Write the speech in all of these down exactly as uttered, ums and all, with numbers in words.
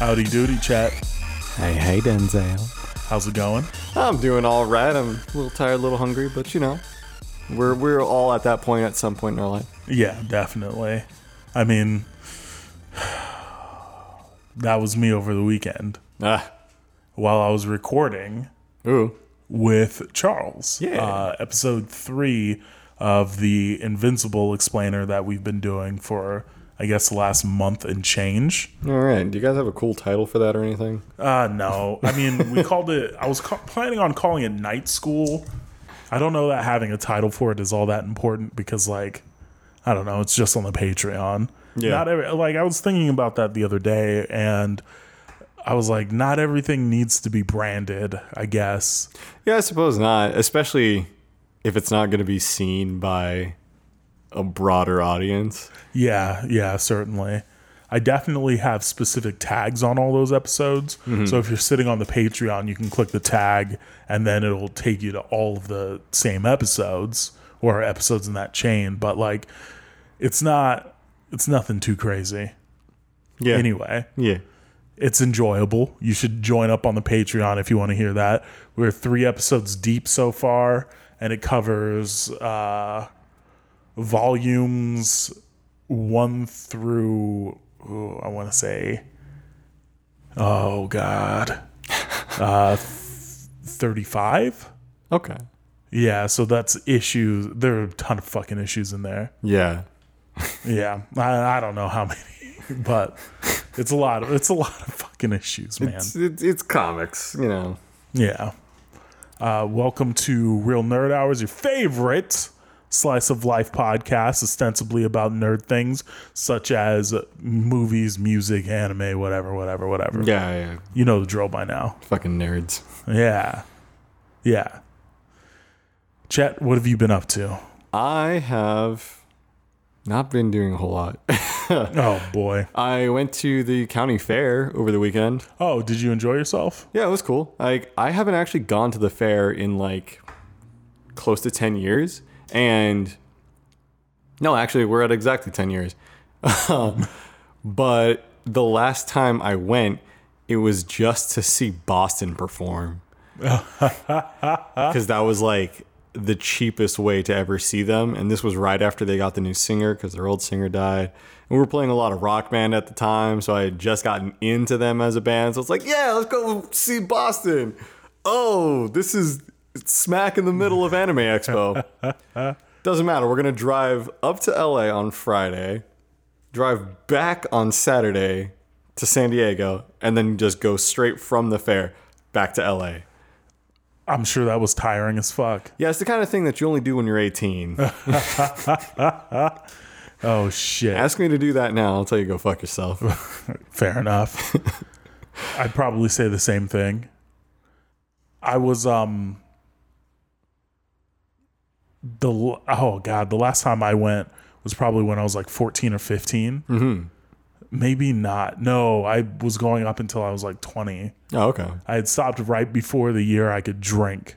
Howdy doody, chat. Hey, hey, Denzel. How's it going? I'm doing all right. I'm a little tired, a little hungry, but you know, we're we're all at that point at some point in our life. Yeah, definitely. I mean, that was me over the weekend. Ah. While I was recording Ooh. with Charles. Yeah. Uh, episode three of the Invincible Explainer that we've been doing for, I guess, last month and change. All right. Do you guys have a cool title for that or anything? Uh, no. I mean, we called it... I was ca- planning on calling it Night School. I don't know that having a title for it is all that important because, like, I don't know. It's just on the Patreon. Yeah. Not every, like, I was thinking about that the other day, and I was like, not everything needs to be branded, I guess. Yeah, I suppose not. Especially if it's not going to be seen by a broader audience. Yeah, yeah, certainly. I definitely have specific tags on all those episodes. Mm-hmm. So if you're sitting on the Patreon, you can click the tag and then it'll take you to all of the same episodes or episodes in that chain. But like, it's not, it's nothing too crazy. Yeah. Anyway. Yeah. It's enjoyable. You should join up on the Patreon if you want to hear that. We're three episodes deep so far and it covers, uh, volumes one through oh, I want to say oh god uh thirty-five. Okay, yeah, so that's issues. There are a ton of fucking issues in there. Yeah. Yeah, I, I don't know how many, but it's a lot of it's a lot of fucking issues, man. It's, it's, it's comics, you know. Yeah. Uh welcome to Real Nerd Hours, your favorite slice of life podcast, ostensibly about nerd things such as movies, music, anime, whatever, whatever, whatever. Yeah, yeah. You know the drill by now. Fucking nerds. Yeah. Yeah. Chet, what have you been up to? I have not been doing a whole lot. Oh, boy. I went to the county fair over the weekend. Oh, did you enjoy yourself? Yeah, it was cool. Like, I haven't actually gone to the fair in, like, close to ten years. And no, actually, we're at exactly ten years. But the last time I went, it was just to see Boston perform. Because that was like the cheapest way to ever see them. And this was right after they got the new singer because their old singer died. And we were playing a lot of rock band at the time. So I had just gotten into them as a band. So it's like, yeah, let's go see Boston. Oh, this is... it's smack in the middle of Anime Expo. Doesn't matter. We're going to drive up to L A on Friday, drive back on Saturday to San Diego, and then just go straight from the fair back to L A. I'm sure that was tiring as fuck. Yeah, it's the kind of thing that you only do when you're eighteen. Oh, shit. Ask me to do that now. I'll tell you, go fuck yourself. Fair enough. I'd probably say the same thing. I was... um. The oh god, the last time I went was probably when I was like fourteen or fifteen. Mm-hmm. Maybe not. No, I was going up until I was like twenty. Oh, okay. I had stopped right before the year I could drink,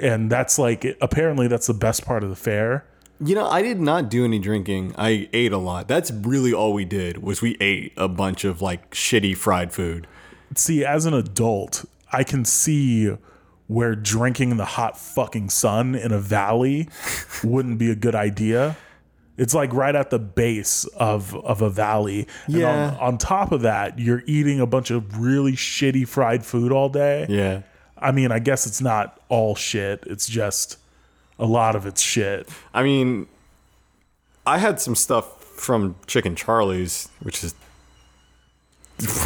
and that's like apparently that's the best part of the fair. You know, I did not do any drinking. I ate a lot. That's really all we did was we ate a bunch of like shitty fried food. See, as an adult, I can see where drinking in the hot fucking sun in a valley wouldn't be a good idea. It's like right at the base of, of a valley. Yeah. And on, on top of that, you're eating a bunch of really shitty fried food all day. Yeah. I mean, I guess it's not all shit. It's just a lot of it's shit. I mean, I had some stuff from Chicken Charlie's, which is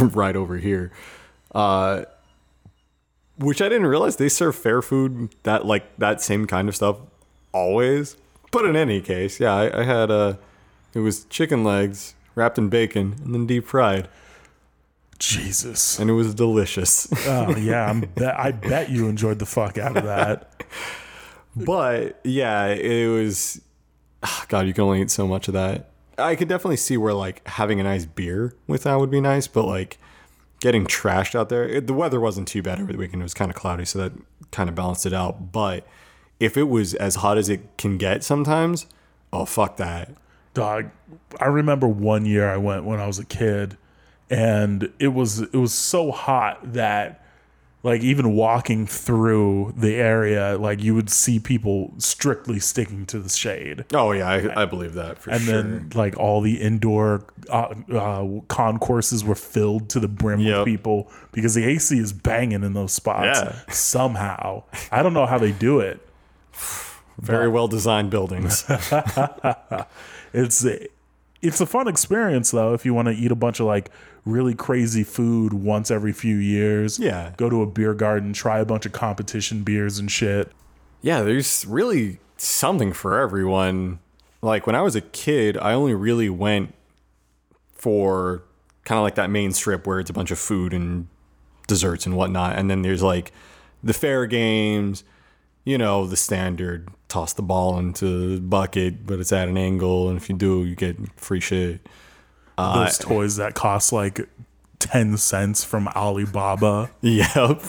right over here. Uh, Which I didn't realize they serve fair food, that like that same kind of stuff always. But in any case, yeah, I, I had a it was chicken legs wrapped in bacon and then deep fried. Jesus, and it was delicious. Oh yeah, I'm be- I bet you enjoyed the fuck out of that. But yeah, it was. Oh, God, you can only eat so much of that. I could definitely see where like having a nice beer with that would be nice, but like. Getting trashed out there. It, the weather wasn't too bad over the weekend. It was kind of cloudy, so that kind of balanced it out. But if it was as hot as it can get sometimes, oh, fuck that. Dog, I remember one year I went when I was a kid, And it was it was so hot that, like, even walking through the area, like, you would see people strictly sticking to the shade. Oh, yeah, I, I believe that for and sure. And then, like, all the indoor uh, uh, concourses were filled to the brim yep. with people because the A C is banging in those spots yeah. somehow. I don't know how they do it. Very well-designed buildings. It's it's a fun experience, though, if you want to eat a bunch of, like, really crazy food once every few years. Yeah. Go to a beer garden, try a bunch of competition beers and shit. Yeah, there's really something for everyone. Like, when I was a kid, I only really went for kind of like that main strip where it's a bunch of food and desserts and whatnot. And then there's, like, the fair games, you know, the standard toss the ball into the bucket, but it's at an angle. And if you do, you get free shit. Those uh, toys that cost like ten cents from Alibaba. Yep.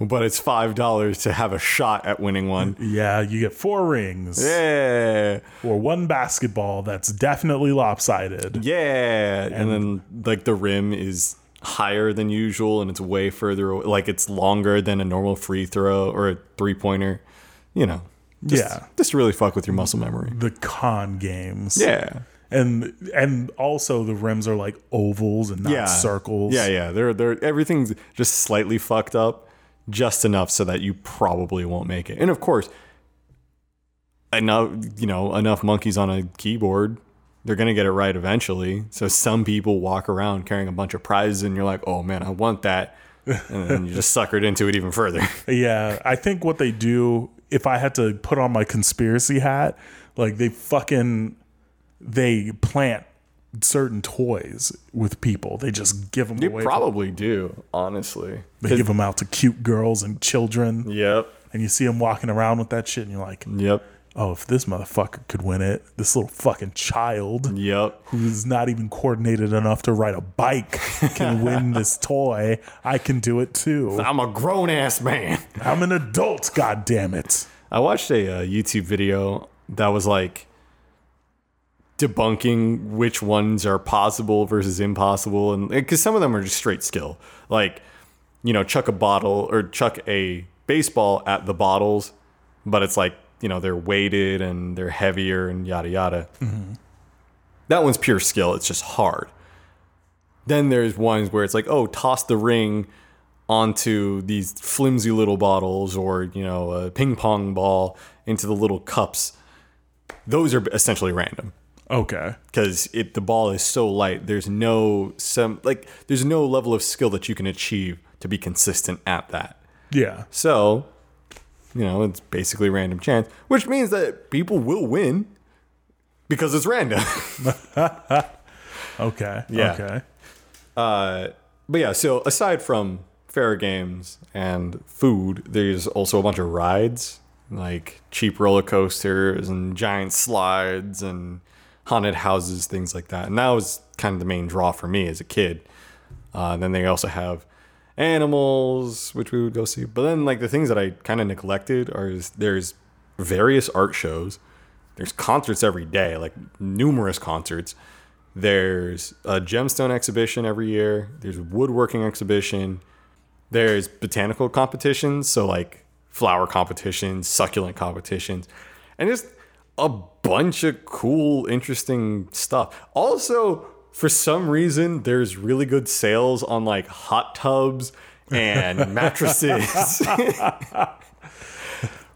But it's five dollars to have a shot at winning one. Yeah, you get four rings. Yeah. Or one basketball that's definitely lopsided. Yeah. And, and then, like, the rim is higher than usual and it's way further away. Like, it's longer than a normal free throw or a three pointer. You know. Just, yeah. Just really fuck with your muscle memory. The con games. Yeah. And and also the rims are like ovals and not yeah. circles. Yeah, yeah. They're they're everything's just slightly fucked up, just enough so that you probably won't make it. And of course, enough you know enough monkeys on a keyboard, they're gonna get it right eventually. So some people walk around carrying a bunch of prizes, and you're like, oh man, I want that, and then you just suckered into it even further. Yeah, I think what they do, if I had to put on my conspiracy hat, like they fucking. They plant certain toys with people. They just give them they away. They probably do, honestly. They give them out to cute girls and children. Yep. And you see them walking around with that shit, and you're like, yep. Oh, if this motherfucker could win it, this little fucking child, yep. who's not even coordinated enough to ride a bike, can win this toy. I can do it too. I'm a grown ass man. I'm an adult. God damn it! I watched a uh, YouTube video that was like. Debunking which ones are possible versus impossible, and because some of them are just straight skill, like, you know, chuck a bottle or chuck a baseball at the bottles, but it's like, you know, they're weighted and they're heavier and yada yada. Mm-hmm. That one's pure skill, it's just hard. Then there's ones where it's like, oh, toss the ring onto these flimsy little bottles, or, you know, a ping pong ball into the little cups. Those are essentially random. Okay. Because it the ball is so light, there's no some like there's no level of skill that you can achieve to be consistent at that. Yeah. So, you know, it's basically random chance, which means that people will win because it's random. Okay. Yeah. Okay. Uh, but yeah, so aside from fair games and food, there's also a bunch of rides, like cheap roller coasters and giant slides and haunted houses, things like that. And that was kind of the main draw for me as a kid. Uh, and then they also have animals, which we would go see. But then, like, the things that I kind of neglected are there's various art shows. There's concerts every day, like numerous concerts. There's a gemstone exhibition every year. There's a woodworking exhibition. There's botanical competitions. So, like, flower competitions, succulent competitions. And just a bunch of cool, interesting stuff. Also, for some reason, there's really good sales on, like, hot tubs and mattresses.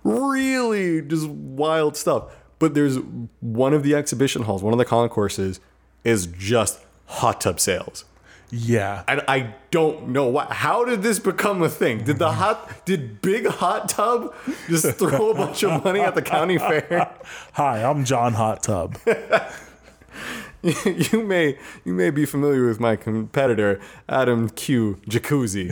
Really just wild stuff. But there's one of the exhibition halls, one of the concourses, is just hot tub sales. Yeah. And I don't know why. How did this become a thing? Did the hot did Big Hot Tub just throw a bunch of money at the county fair? Hi, I'm John Hot Tub. You may you may be familiar with my competitor, Adam Q Jacuzzi.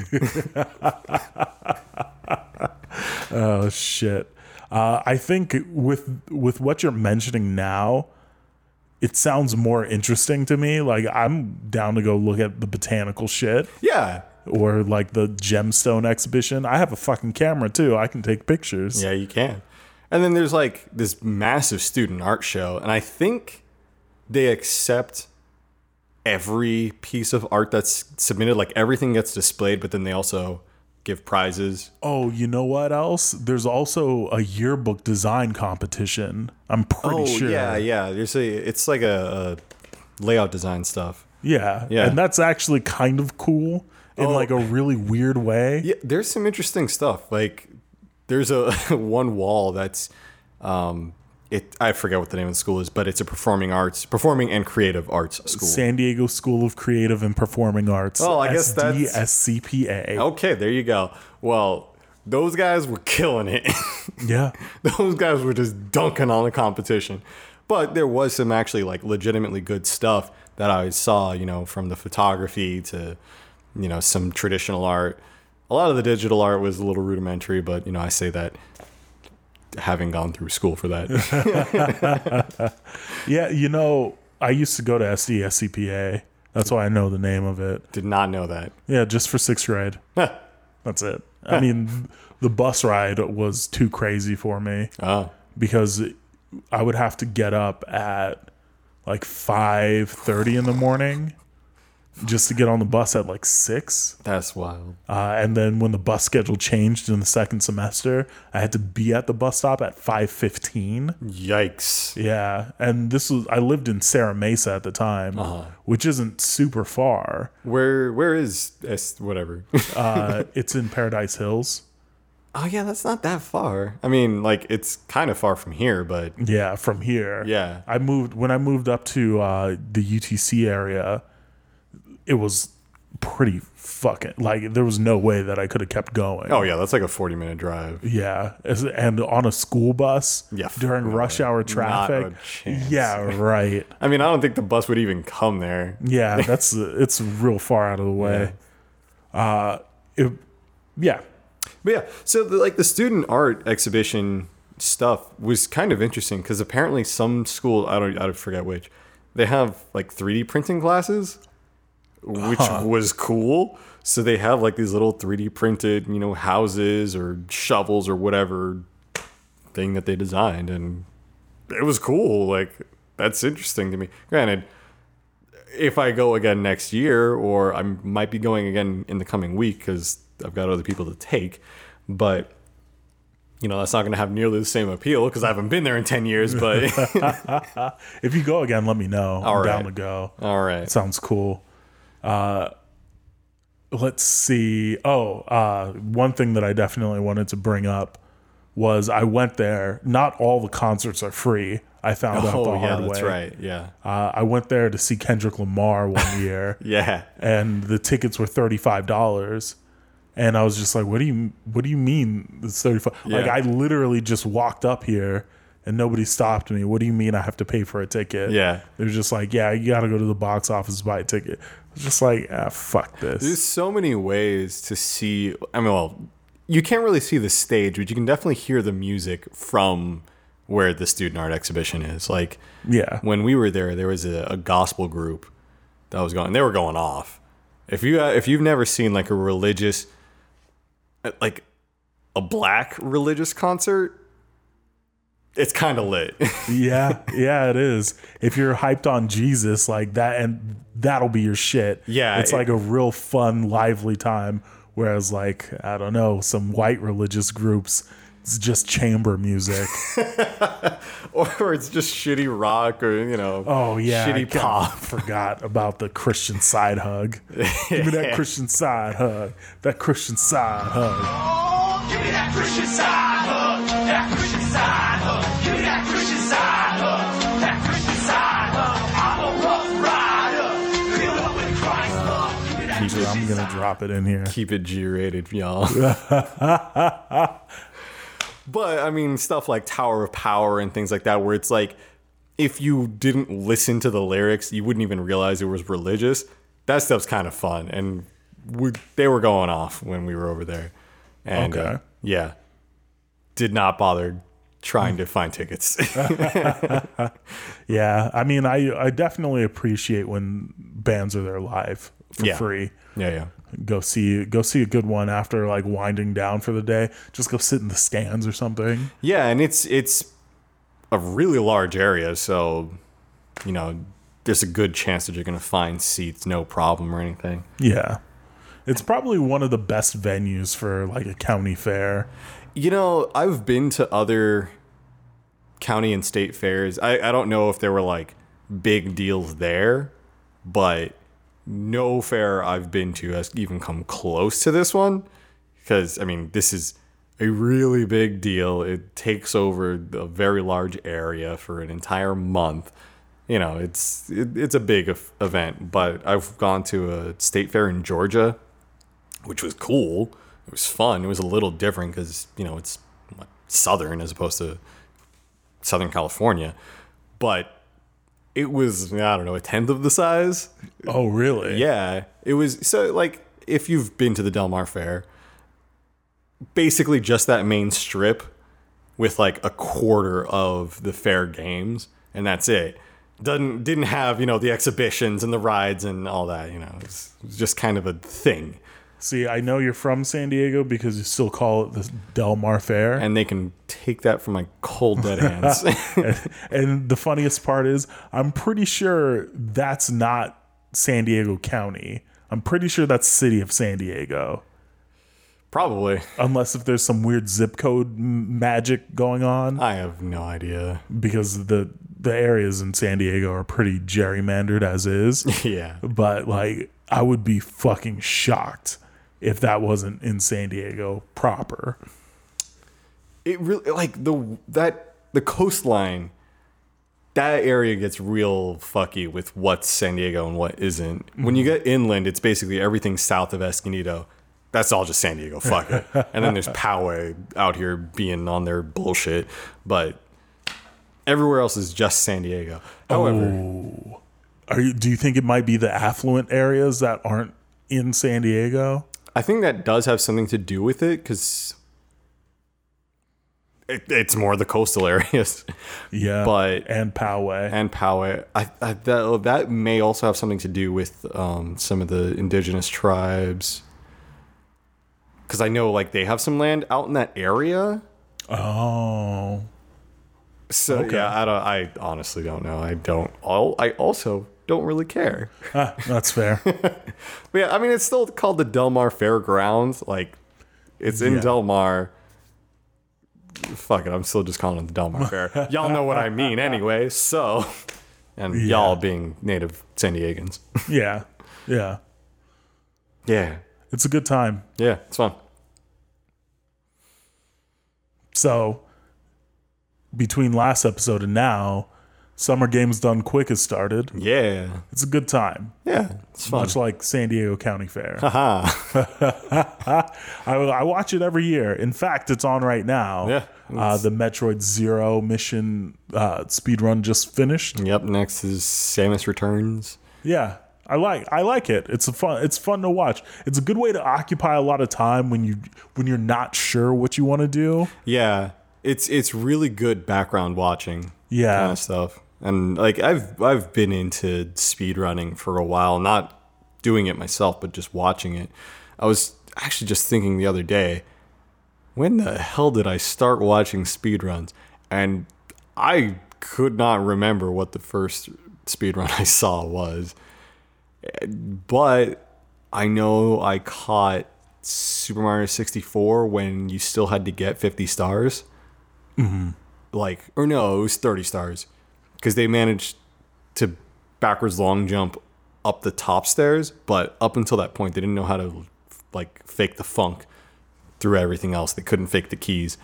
Oh shit. Uh, I think with with what you're mentioning now, it sounds more interesting to me. Like, I'm down to go look at the botanical shit. Yeah. Or, like, the gemstone exhibition. I have a fucking camera, too. I can take pictures. Yeah, you can. And then there's, like, this massive student art show. And I think they accept every piece of art that's submitted, like everything gets displayed, but then they also give prizes. Oh, you know what else? There's also a yearbook design competition. I'm pretty oh, sure. Yeah, yeah. There's a, it's like a, a layout design stuff. Yeah, yeah. And that's actually kind of cool in oh. like a really weird way. Yeah, there's some interesting stuff. Like there's a one wall that's um it I forget what the name of the school is, but it's a performing arts, performing and creative arts school. San Diego School of Creative and Performing Arts. Oh, I guess that's S D S C P A. Okay, there you go. Well, those guys were killing it. Yeah. Those guys were just dunking on the competition. But there was some actually like legitimately good stuff that I saw, you know, from the photography to, you know, some traditional art. A lot of the digital art was a little rudimentary, but, you know, I say that having gone through school for that. Yeah, you know, I used to go to S D S C P A. That's why I know the name of it. Did not know that. Yeah, just for sixth grade. That's it. I mean, the bus ride was too crazy for me. Oh. Because I would have to get up at like five thirty in the morning just to get on the bus at like six. That's wild. Uh, and then when the bus schedule changed in the second semester, I had to be at the bus stop at five fifteen. Yikes. Yeah. And this was, I lived in Sierra Mesa at the time, uh-huh. which isn't super far. Where, where is S whatever? uh, it's in Paradise Hills. Oh yeah, that's not that far. I mean, like it's kind of far from here, but yeah, from here. Yeah. I moved when I moved up to uh, the U T C area. It was pretty fucking like there was no way that I could have kept going. Oh yeah, that's like a forty minute drive. Yeah, and on a school bus yeah, during rush hour traffic. Yeah, right. I mean, I don't think the bus would even come there. Yeah, that's it's real far out of the way. Yeah. Uh, it, yeah, but yeah. So the, like the student art exhibition stuff was kind of interesting because apparently some school I don't I don't forget which they have like three D printing classes. Which huh. was cool. So they have like these little three D printed, you know, houses or shovels or whatever thing that they designed. And it was cool. Like, that's interesting to me. Granted, if I go again next year, or I might be going again in the coming week because I've got other people to take, but you know, that's not going to have nearly the same appeal because I haven't been there in ten years. But if you go again, let me know. All I'm right. down to go. All right. It sounds cool. Uh, let's see. Oh, uh, one thing that I definitely wanted to bring up was I went there. Not all the concerts are free. I found oh, out the yeah, hard way. Oh, yeah, that's right. Yeah. Uh, I went there to see Kendrick Lamar one year. Yeah. And the tickets were thirty-five dollars. And I was just like, what do you, what do you mean it's thirty-five dollars? Yeah. Like I literally just walked up here and nobody stopped me. What do you mean I have to pay for a ticket? Yeah. It was just like, yeah, you got to go to the box office to buy a ticket. Just like, ah, fuck this. There's so many ways to see. I mean, well, you can't really see the stage, but you can definitely hear the music from where the student art exhibition is. Like, yeah, when we were there, there was a, a gospel group that was going. They were going off. If you uh, if you've never seen like a religious, like a black religious concert, it's kind of lit. Yeah, yeah, it is. If you're hyped on Jesus like that, and that'll be your shit. Yeah, it's it, like a real fun, lively time. Whereas, like I don't know, some white religious groups, it's just chamber music, or it's just shitty rock, or you know, oh yeah, shitty I pop. Forgot about the Christian side hug. Give me that Christian side hug. That Christian side hug. Oh, give me that Christian side hug. That Christian side hug. I'm going to drop it in here. Keep it G-rated, y'all. But, I mean, stuff like Tower of Power and things like that, where it's like, if you didn't listen to the lyrics, you wouldn't even realize it was religious. That stuff's kind of fun. And we, they were going off when we were over there. And, okay. Uh, yeah. Did not bother trying to find tickets. Yeah. I mean, I, I definitely appreciate when bands are there live. For yeah. free. Yeah, yeah. Go see go see a good one after like winding down for the day. Just go sit in the stands or something. Yeah, and it's it's a really large area, so you know, there's a good chance that you're going to find seats, no problem or anything. Yeah. It's probably one of the best venues for like a county fair. You know, I've been to other county and state fairs. I, I don't know if there were like big deals there, but no fair I've been to has even come close to this one. Because, I mean, this is a really big deal. It takes over a very large area for an entire month. You know, it's it, it's a big event. But I've gone to a state fair in Georgia, which was cool. It was fun. It was a little different because, you know, it's southern as opposed to Southern California. But it was, I don't know, a tenth of the size. Oh, really? Yeah. It was, so, like, if you've been to the Del Mar Fair, basically just that main strip with, like, a quarter of the fair games, and that's it. Doesn't, didn't have, you know, the exhibitions and the rides and all that, you know. It was, it was just kind of a thing. See, I know you're from San Diego because you still call it the Del Mar Fair. And they can take that from my cold, dead hands. and, and the funniest part is, I'm pretty sure that's not San Diego County. I'm pretty sure that's city of San Diego. Probably. Unless if there's some weird zip code magic going on. I have no idea. Because the, the areas in San Diego are pretty gerrymandered as is. Yeah. But, like, I would be fucking shocked if that wasn't in San Diego proper. It really, like, the that the coastline, that area gets real fucky with what's San Diego and what isn't. Mm-hmm. When you get inland, it's basically everything south of Escondido. That's all just San Diego. Fuck it. And then there's Poway out here being on their bullshit. But everywhere else is just San Diego. However... Oh. Are you, do you think it might be the affluent areas that aren't in San Diego? I think that does have something to do with it because it, it's more the coastal areas. Yeah, but and Poway and Poway. I, I that, that may also have something to do with um, some of the indigenous tribes because I know like they have some land out in that area. Oh, so okay. yeah, I don't. I honestly don't know. I don't. All I also. Don't really care. Ah, that's fair. But yeah, I mean, it's still called the Del Mar Fairgrounds. Like, it's in yeah. Del Mar. Fuck it, I'm still just calling it the Del Mar Fair. Y'all know what I mean anyway, so. And yeah. y'all being native San Diegans. yeah, yeah. Yeah. It's a good time. Yeah, it's fun. So, between last episode and now, Summer Games Done Quick has started. Yeah. It's a good time. Yeah, it's fun. Much like San Diego County Fair. Haha. I, I watch it every year. In fact, it's on right now. Yeah. Uh, the Metroid Zero mission uh, speedrun just finished. Yep, next is Samus Returns. Yeah, I like I like it. It's a fun it's fun to watch. It's a good way to occupy a lot of time when you when you're not sure what you want to do. Yeah. It's it's really good background watching. Yeah. Kind of stuff. And like I've I've been into speedrunning for a while, not doing it myself, but just watching it. I was actually just thinking the other day, when the hell did I start watching speedruns? And I could not remember what the first speedrun I saw was. But I know I caught Super Mario sixty-four when you still had to get fifty stars. Mm-hmm. Like, or no, it was thirty stars because they managed to backwards long jump up the top stairs, but up until that point they didn't know how to like fake the funk through everything else. They couldn't fake the keys,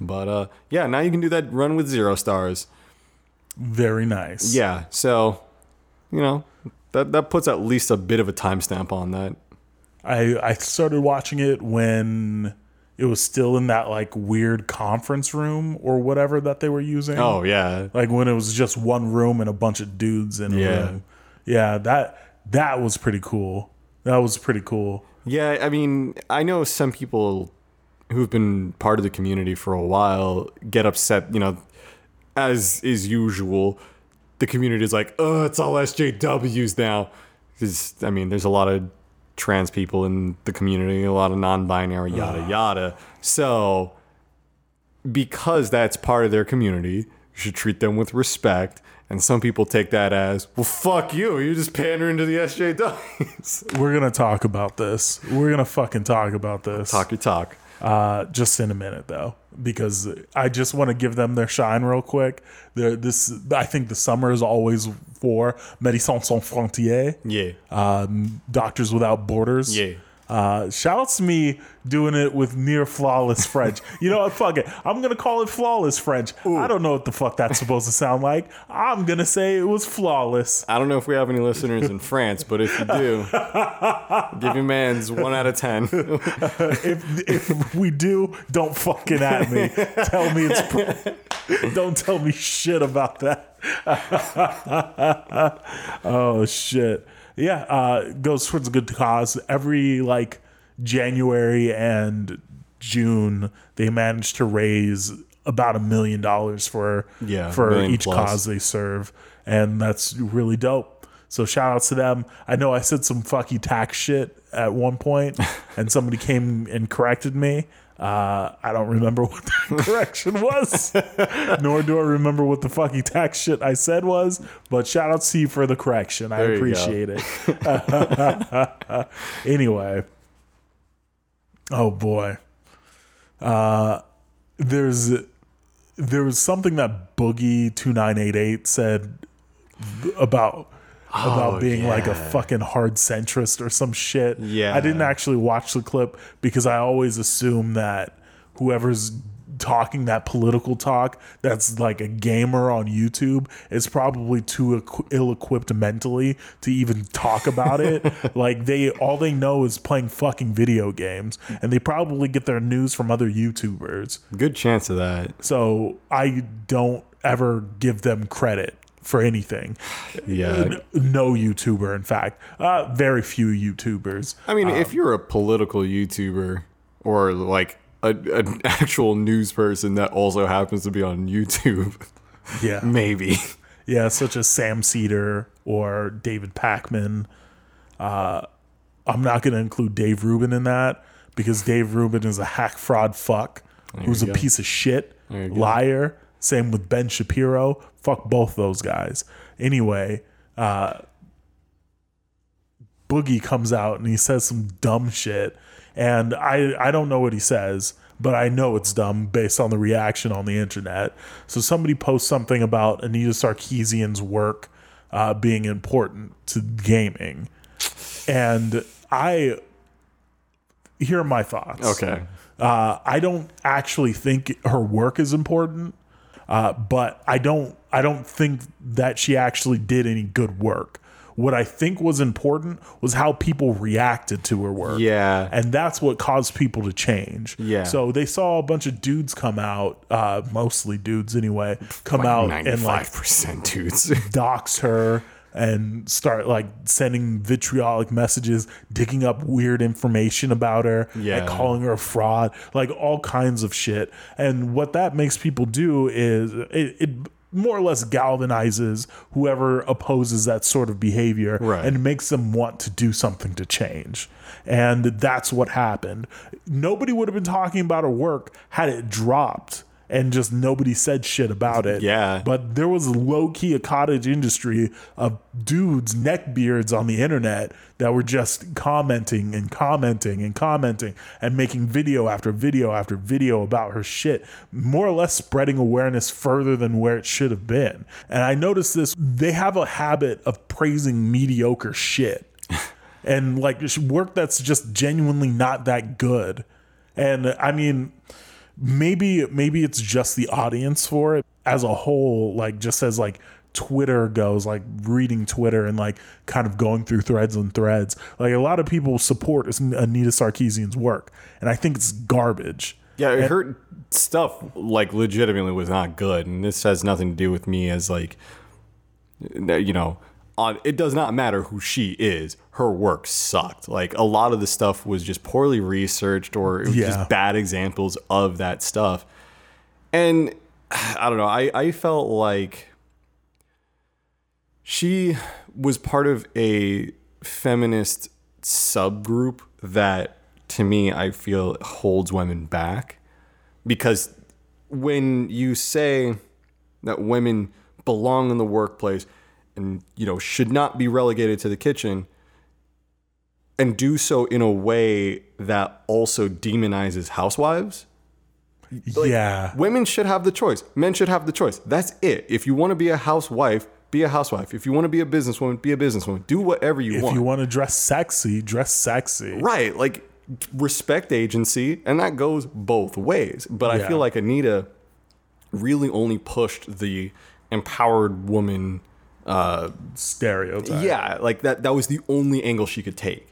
but uh yeah, now you can do that run with zero stars. Very nice. Yeah, so you know that that puts at least a bit of a timestamp on that. I I started watching it when it was still in that like weird conference room or whatever that they were using. Oh yeah, like when it was just one room and a bunch of dudes in a yeah. room. Yeah, that that was pretty cool. That was pretty cool. Yeah, I mean, I know some people who've been part of the community for a while get upset. You know, as is usual, the community is like, oh, it's all S J Ws now. Because I mean, there's a lot of trans people in the community, a lot of non-binary, yada yada. So because that's part of their community, you should treat them with respect And some people take that as, well, fuck you. You're just pandering to the S J Ws. We're going to talk about this. We're going to fucking talk about this. Talk your talk. Uh, just in a minute, though, because I just want to give them their shine real quick. They're, this, I think the summer is always for Médecins Sans Frontières. Yeah. Um, Doctors Without Borders. Yeah. Uh, shouts to me doing it with near flawless French. You know what? Fuck it. I'm going to call it flawless French. Ooh. I don't know what the fuck that's supposed to sound like. I'm going to say it was flawless. I don't know if we have any listeners in France, but if you do, give your man's one out of ten. if, if we do, don't fucking at me. Tell me it's... Pr- don't tell me shit about that. Oh, shit. Yeah, uh, goes towards a good cause. Every like January and June, they manage to raise about a million dollars for yeah, for each plus. cause they serve, and that's really dope. So shout outs to them. I know I said some fucky tax shit at one point, and somebody came and corrected me. Uh, I don't remember what that correction was, nor do I remember what the fucking tax shit I said was, but shout out to you for the correction. There I appreciate it. Anyway. Oh boy. Uh, there's, there was something that Boogie two nine eight eight said about... About oh, being yeah. like a fucking hard centrist or some shit. Yeah. I didn't actually watch the clip because I always assume that whoever's talking that political talk that's like a gamer on YouTube is probably too ill-equipped mentally to even talk about it. Like they all they know is playing fucking video games, and they probably get their news from other YouTubers. Good chance of that. So I don't ever give them credit for anything. Yeah. No YouTuber, in fact. Uh, very few YouTubers. I mean, um, if you're a political YouTuber or like a, an actual news person that also happens to be on YouTube, yeah, maybe. Yeah, such as Sam Cedar or David Pakman. Uh, I'm not going to include Dave Rubin in that because Dave Rubin is a hack fraud fuck there who's a go. piece of shit, liar. Go. Same with Ben Shapiro. Fuck both those guys. Anyway, uh, Boogie comes out and he says some dumb shit. And I, I don't know what he says, but I know it's dumb based on the reaction on the internet. So somebody posts something about Anita Sarkeesian's work uh, being important to gaming. And I... Here are my thoughts. Okay. Uh, I don't actually think her work is important. Uh, but I don't I don't think that she actually did any good work. What I think was important was how people reacted to her work. Yeah. And that's what caused people to change. Yeah. So they saw a bunch of dudes come out, uh, mostly dudes anyway, come like out and like ninety-five percent dudes dox her and start like sending vitriolic messages, digging up weird information about her, yeah. and calling her a fraud, like all kinds of shit. And what that makes people do is it, it more or less galvanizes whoever opposes that sort of behavior, right. and makes them want to do something to change. And that's what happened. Nobody would have been talking about her work had it dropped. And just nobody said shit about it. Yeah. But there was low-key a cottage industry of dudes, neckbeards on the internet that were just commenting and commenting and commenting and making video after video after video about her shit, more or less spreading awareness further than where it should have been. And I noticed this. They have a habit of praising mediocre shit and like work that's just genuinely not that good. And I mean... Maybe maybe it's just the audience for it as a whole, like just as like Twitter goes, like reading Twitter and like kind of going through threads and threads. Like a lot of people support Anita Sarkeesian's work, and I think it's garbage. Yeah, and her stuff like legitimately was not good, and this has nothing to do with me as like, you know, on, it does not matter who she is. Her work sucked. Like a lot of the stuff was just poorly researched or it was yeah. just bad examples of that stuff. And I don't know. I, I felt like she was part of a feminist subgroup that to me, I feel holds women back because when you say that women belong in the workplace and, you know, should not be relegated to the kitchen, and do so in a way that also demonizes housewives. Like, yeah. Women should have the choice. Men should have the choice. That's it. If you want to be a housewife, be a housewife. If you want to be a businesswoman, be a businesswoman. Do whatever you if want. If you want to dress sexy, dress sexy. Right. Like, respect agency. And that goes both ways. But yeah. I feel like Anita really only pushed the empowered woman uh, stereotype. Yeah. Like, that, that was the only angle she could take.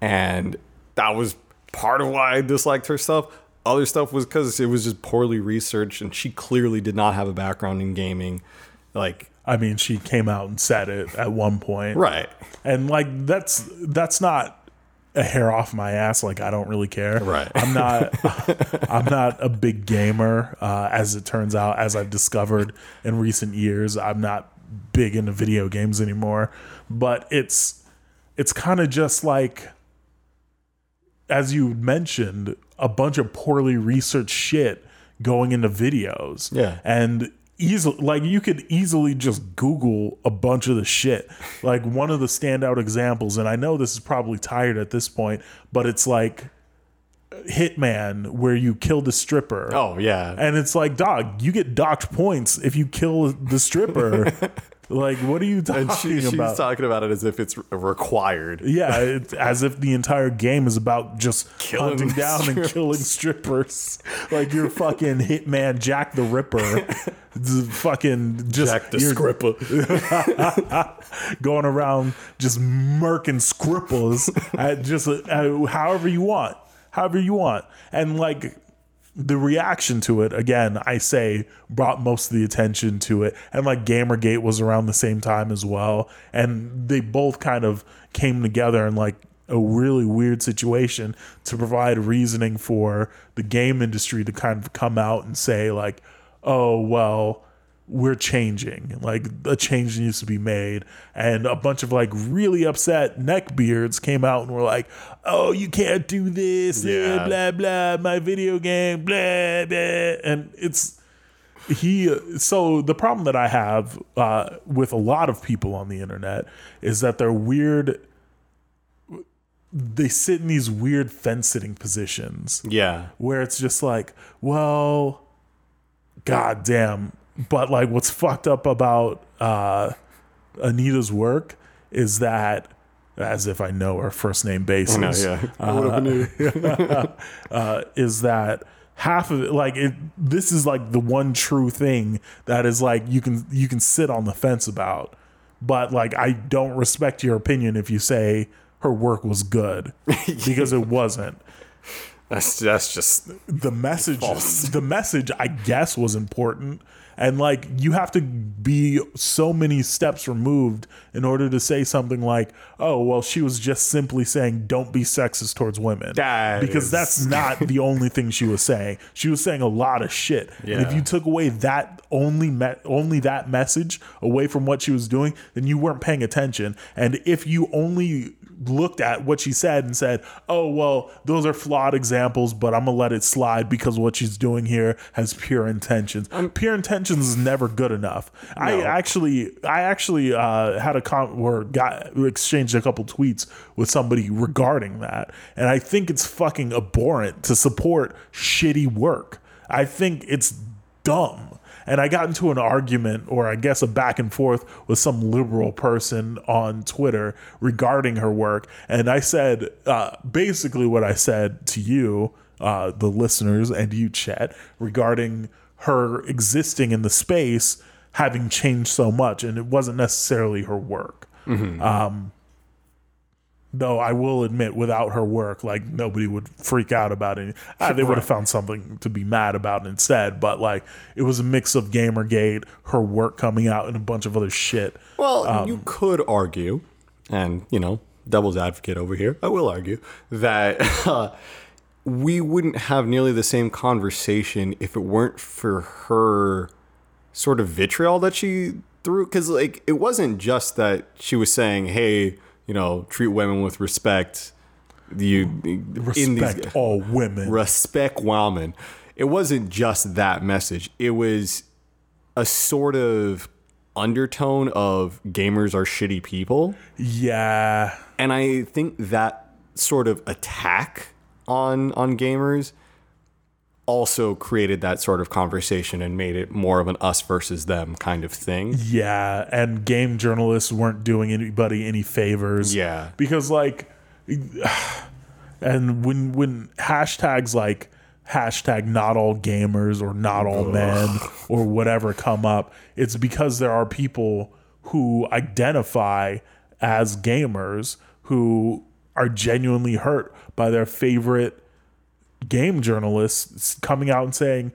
And that was part of why I disliked her stuff. Other stuff was because it was just poorly researched, and she clearly did not have a background in gaming. Like, I mean, she came out and said it at one point, right? And like, that's that's not a hair off my ass. Like, I don't really care. Right? I'm not. I'm not a big gamer, uh, as it turns out, as I've discovered in recent years. I'm not big into video games anymore. But it's it's kind of just like, as you mentioned, a bunch of poorly researched shit going into videos. Yeah. And easily, like, you could easily just Google a bunch of the shit. Like, one of the standout examples, and I know this is probably tired at this point, but it's like Hitman, where you kill the stripper. Oh, yeah. And it's like, dog, you get docked points if you kill the stripper. Like, what are you talking and she, she's about? She's talking about it as if it's required. Yeah, it, as if the entire game is about just killing hunting down strippers. and killing strippers. Like, you're fucking Hitman Jack the Ripper. fucking just Jack the Scripper. Going around just murking scrippers at just at however you want. However you want. And, like, the reaction to it, again, I say, brought most of the attention to it. And like, Gamergate was around the same time as well. And they both kind of came together in like a really weird situation to provide reasoning for the game industry to kind of come out and say like, oh, well, we're changing. Like, a change needs to be made. And a bunch of like really upset neckbeards came out and were like, oh, you can't do this, yeah. eh, blah, blah, my video game, blah, blah. And it's he. So the problem that I have uh, with a lot of people on the internet is that they're weird. They sit in these weird fence sitting positions. Yeah. Where it's just like, well, goddamn. But like, what's fucked up about uh, Anita's work is that, as if I know her first name basis, no, yeah. uh, uh, is that half of it? Like, it, this is like the one true thing that is like you can you can sit on the fence about, but like, I don't respect your opinion if you say her work was good because it wasn't. That's that's just the message. False. The message, I guess, was important. And like, you have to be so many steps removed in order to say something like, oh, well, she was just simply saying don't be sexist towards women. That because is... that's not the only thing she was saying. She was saying a lot of shit. Yeah. And if you took away that only me- only that message away from what she was doing, then you weren't paying attention. And if you only looked at what she said and said, oh, well, those are flawed examples, but I'm going to let it slide because what she's doing here has pure intentions. Um, pure intentions is never good enough. No. I actually I actually uh, had a com- or got exchanged a couple tweets with somebody regarding that. And I think it's fucking abhorrent to support shitty work. I think it's dumb. And I got into an argument, or I guess a back and forth, with some liberal person on Twitter regarding her work. And I said, uh, basically what I said to you, uh, the listeners, and you, Chet, regarding her existing in the space having changed so much. And it wasn't necessarily her work. Mm-hmm. Um, though I will admit, without her work, like, nobody would freak out about it. Ah, they would have found something to be mad about instead. But like, it was a mix of Gamergate, her work coming out, and a bunch of other shit. Well, um, you could argue, and, you know, devil's advocate over here, I will argue that uh, we wouldn't have nearly the same conversation if it weren't for her sort of vitriol that she threw. Because like, it wasn't just that she was saying, hey, you know, treat women with respect. You respect in these, all women. Respect women. It wasn't just that message. It was a sort of undertone of gamers are shitty people. Yeah. And I think that sort of attack on on gamers also created that sort of conversation and made it more of an us versus them kind of thing. Yeah, and game journalists weren't doing anybody any favors. Yeah. Because, like, and when when hashtags like hashtag not all gamers or not all Ugh. men or whatever come up, it's because there are people who identify as gamers who are genuinely hurt by their favorite game journalists coming out and saying,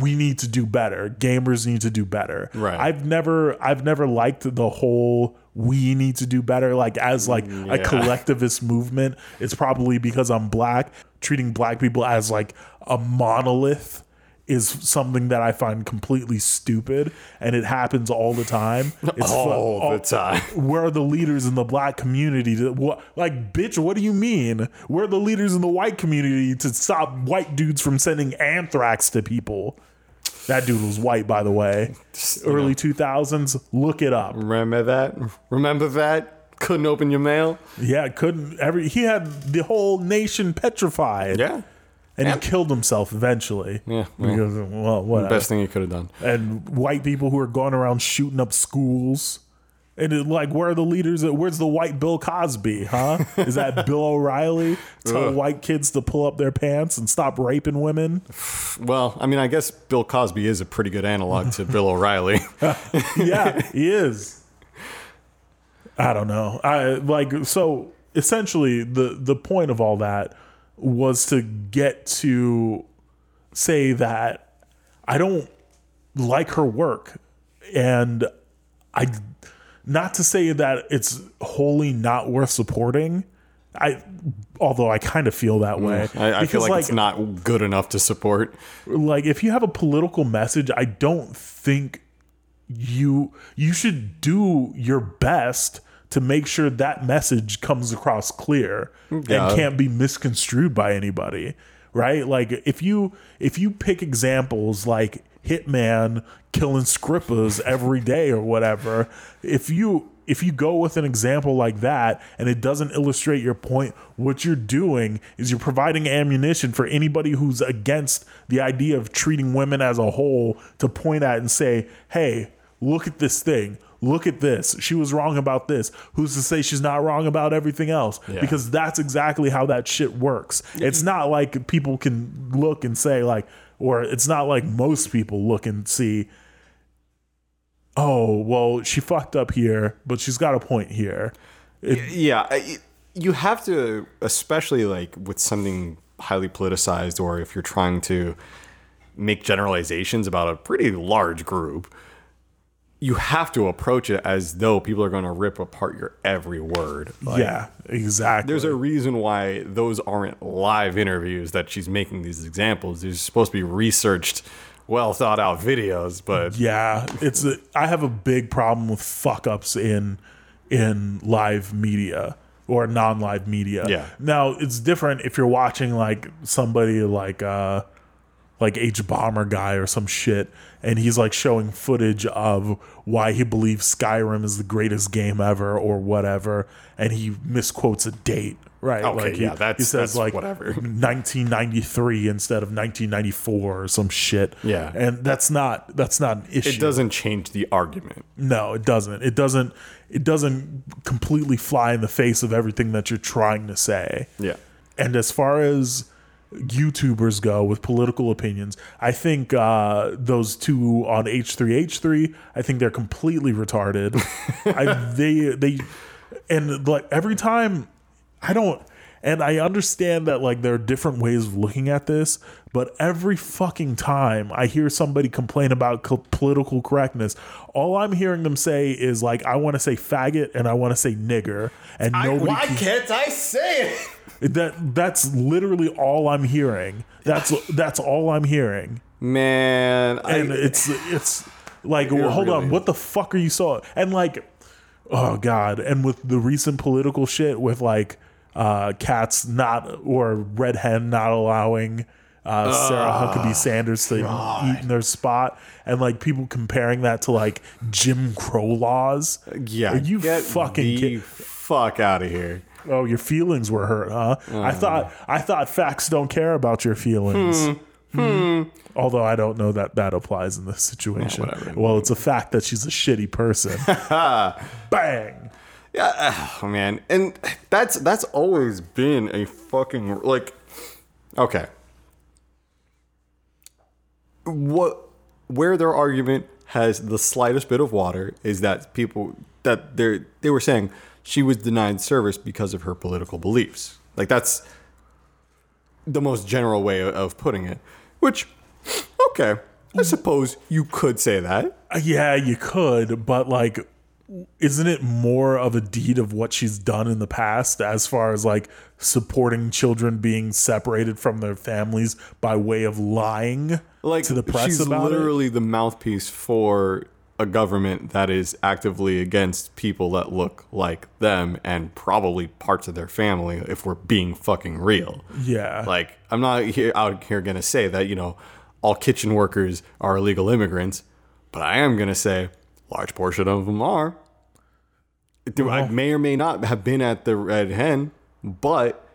we need to do better. Gamers need to do better. Right. I've never, I've never liked the whole, we need to do better. Like as like yeah. a collectivist movement. It's probably because I'm black. Treating black people as like a monolith is something that I find completely stupid, and it happens all the time. It's all, all the time. We're the leaders in the black community. To, what, like, bitch, what do you mean? We're the leaders in the white community to stop white dudes from sending anthrax to people. That dude was white, by the way. Just, Early you know, two thousands, look it up. Remember that? Remember that? Couldn't open your mail? Yeah, couldn't. Every He had the whole nation petrified. Yeah. And, and he killed himself eventually. Yeah. Well, because, well whatever. Best thing he could have done. And white people who are going around shooting up schools. And it, like, where are the leaders? Where's the white Bill Cosby, huh? Is that Bill O'Reilly? Tell white kids to pull up their pants and stop raping women? Well, I mean, I guess Bill Cosby is a pretty good analog to Bill O'Reilly. Yeah, he is. I don't know. I like so essentially the, the point of all that was to get to say that I don't like her work, and I not to say that it's wholly not worth supporting. I although I kind of feel that way. Mm, I, I feel like, like it's not good enough to support. Like if you have a political message, I don't think you you should do your best to make sure that message comes across clear yeah. and can't be misconstrued by anybody, right? Like if you if you pick examples like Hitman killing Scrippas every day or whatever, if you if you go with an example like that and it doesn't illustrate your point, what you're doing is you're providing ammunition for anybody who's against the idea of treating women as a whole to point at and say, hey, look at this thing. Look at this. She was wrong about this. Who's to say she's not wrong about everything else? Yeah. Because that's exactly how that shit works. It's not like people can look and say like, or it's not like most people look and see, oh, well, she fucked up here, but she's got a point here. It, yeah. It, you have to, especially like with something highly politicized, or if you're trying to make generalizations about a pretty large group, you have to approach it as though people are going to rip apart your every word. Like, yeah, exactly. There's a reason why those aren't live interviews that she's making these examples. They're supposed to be researched, well thought out videos, but yeah, it's a, I have a big problem with fuck ups in in live media or non-live media. Yeah. Now it's different if you're watching like somebody like uh like H Bomber guy or some shit, and he's like showing footage of why he believes Skyrim is the greatest game ever or whatever, and he misquotes a date, right? Okay, like he, yeah, that's, he says that's like whatever. nineteen ninety-three instead of nineteen ninety-four or some shit. Yeah, and that's not that's not an issue. It doesn't change the argument. No, it doesn't. It doesn't. It doesn't completely fly in the face of everything that you're trying to say. Yeah, and as far as YouTubers go with political opinions, I think uh, those two on H three H three, I think they're completely retarded. I, they they and like every time I don't and I understand that like there are different ways of looking at this, but every fucking time I hear somebody complain about co- political correctness, all I'm hearing them say is like, I want to say faggot and I want to say nigger, and nobody I, why can- can't I say it? That that's literally all I'm hearing. That's that's all I'm hearing. Man, and I, it's it's like, well, hold really on, what the fuck are you saw? And like, oh god, and with the recent political shit with like uh, cats not or Red Hen not allowing uh, oh, Sarah Huckabee Sanders to God. eat in their spot, and like people comparing that to like Jim Crow laws. Yeah, are you get fucking the fuck out of here. Oh, your feelings were hurt, huh? Uh, I thought I thought facts don't care about your feelings. Hmm. Hmm. Although I don't know that that applies in this situation. Oh, well, it's a fact that she's a shitty person. Bang. Yeah, oh man, and that's that's always been a fucking like. Okay. What where their argument has the slightest bit of water is that people that they they were saying she was denied service because of her political beliefs. Like that's the most general way of putting it. Which, okay, I suppose you could say that. Yeah, you could, but like, isn't it more of a deed of what she's done in the past as far as like supporting children being separated from their families by way of lying like, to the press she's about it? She's literally the mouthpiece for a government that is actively against people that look like them and probably parts of their family, if we're being fucking real. Yeah. Like, I'm not here, out here going to say that, you know, all kitchen workers are illegal immigrants, but I am going to say a large portion of them are. Well, I may or may not have been at the Red Hen, but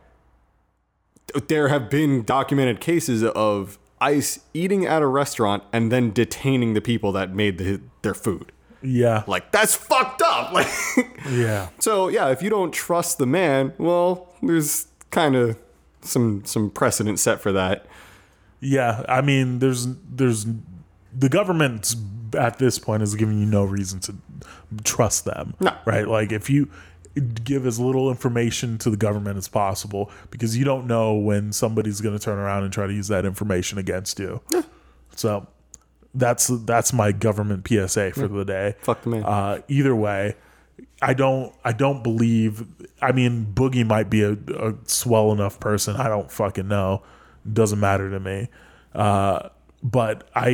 there have been documented cases of ICE eating at a restaurant and then detaining the people that made the, their food. Yeah. Like, that's fucked up. Like, yeah. So, yeah, if you don't trust the man, well, there's kind of some some precedent set for that. Yeah. I mean, there's there's the government at this point is giving you no reason to trust them. No. Right? Like, if you give as little information to the government as possible, because you don't know when somebody's going to turn around and try to use that information against you. Yeah. So that's that's my government P S A for yeah. the day. Fuck the man. Uh, either way, I don't I don't believe. I mean, Boogie might be a, a swell enough person. I don't fucking know. Doesn't matter to me. Uh, but I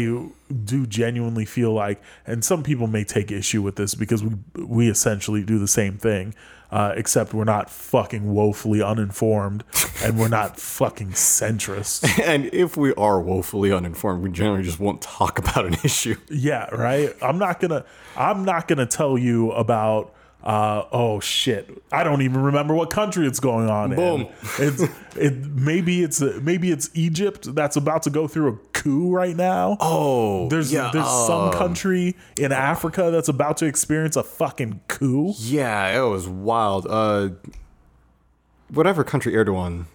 do genuinely feel like, and some people may take issue with this because we we essentially do the same thing, uh, except we're not fucking woefully uninformed and we're not fucking centrist. And if we are woefully uninformed, we generally just won't talk about an issue. Yeah, right? I'm not gonna I'm not gonna tell you about Uh, oh shit! I don't even remember what country it's going on Boom. in. It's it maybe it's maybe it's Egypt that's about to go through a coup right now. Oh, there's yeah, there's um, some country in Africa that's about to experience a fucking coup. Yeah, it was wild. Uh, whatever country Erdogan.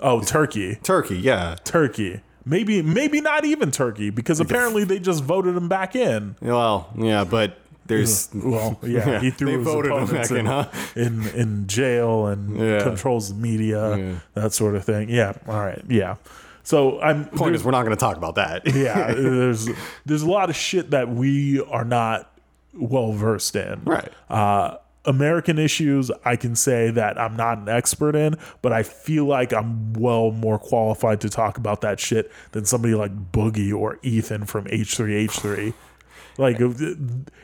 Oh, Turkey. Turkey, yeah, Turkey. Maybe maybe not even Turkey because apparently they just voted him back in. Well, yeah, but. There's well, yeah, yeah. He threw they his voted him back in, in, huh? in in jail and yeah. controls the media, yeah. that sort of thing. Yeah, all right, yeah. So I'm point is we're not going to talk about that. yeah, there's there's a lot of shit that we are not well versed in. Right. Uh, American issues, I can say that I'm not an expert in, but I feel like I'm well more qualified to talk about that shit than somebody like Boogie or Ethan from H three H three. Like,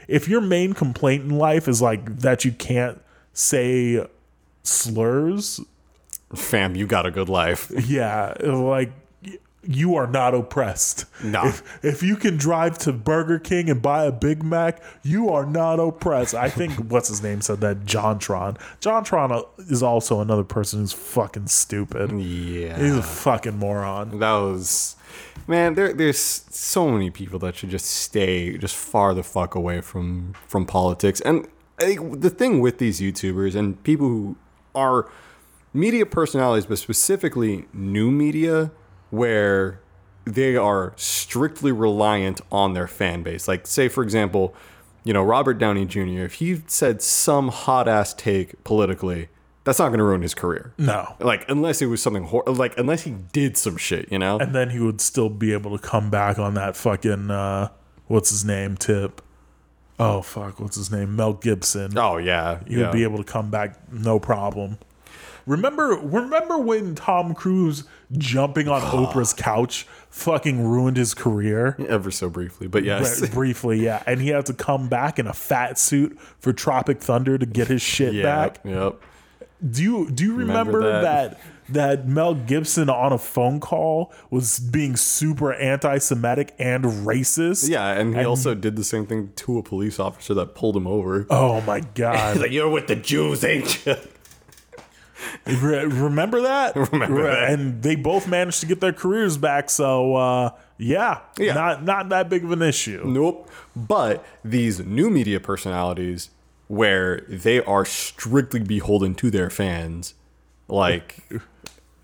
if your main complaint in life is, like, that you can't say slurs. Fam, you got a good life. Yeah. Like, you are not oppressed. No. If, if you can drive to Burger King and buy a Big Mac, you are not oppressed. I think, what's his name said that? Jontron. Jontron is also another person who's fucking stupid. Yeah. He's a fucking moron. That was... Man, there, there's so many people that should just stay just far the fuck away from, from politics. And I think the thing with these YouTubers and people who are media personalities, but specifically new media, where they are strictly reliant on their fan base. Like, say, for example, you know, Robert Downey Junior, if he said some hot-ass take politically, that's not going to ruin his career. No. Like, unless it was something, hor- like, unless he did some shit, you know? And then he would still be able to come back on that fucking, uh, what's his name, tip. Oh, fuck, what's his name? Mel Gibson. Oh, yeah. He yeah. would be able to come back, no problem. Remember remember when Tom Cruise jumping on Oprah's couch fucking ruined his career? Ever so briefly, but yes. Br- briefly, yeah. And he had to come back in a fat suit for Tropic Thunder to get his shit yeah, back. Yep, yep. Do you do you remember, remember that? that that Mel Gibson on a phone call was being super anti-Semitic and racist. Yeah, and he and, also did the same thing to a police officer that pulled him over. Oh my God. Like, you're with the Jews, ain't you? Re- remember that? Remember Re- that. And they both managed to get their careers back, so uh, yeah, yeah, not not that big of an issue. Nope. But these new media personalities, where they are strictly beholden to their fans, like,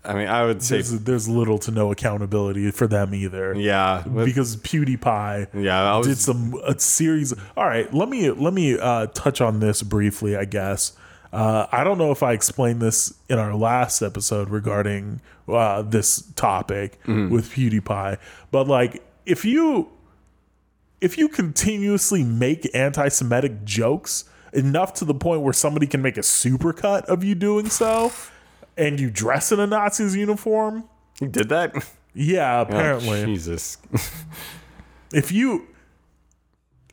I mean, I would say there's, there's little to no accountability for them either. Yeah, because PewDiePie yeah, I was, did some a series. All right, let me let me uh, touch on this briefly, I guess. Uh, I don't know if I explained this in our last episode regarding uh, this topic mm. with PewDiePie, but like if you if you continuously make anti-Semitic jokes enough to the point where somebody can make a supercut of you doing so, and you dress in a Nazi's uniform, you did that? Yeah, apparently. Oh, Jesus. if you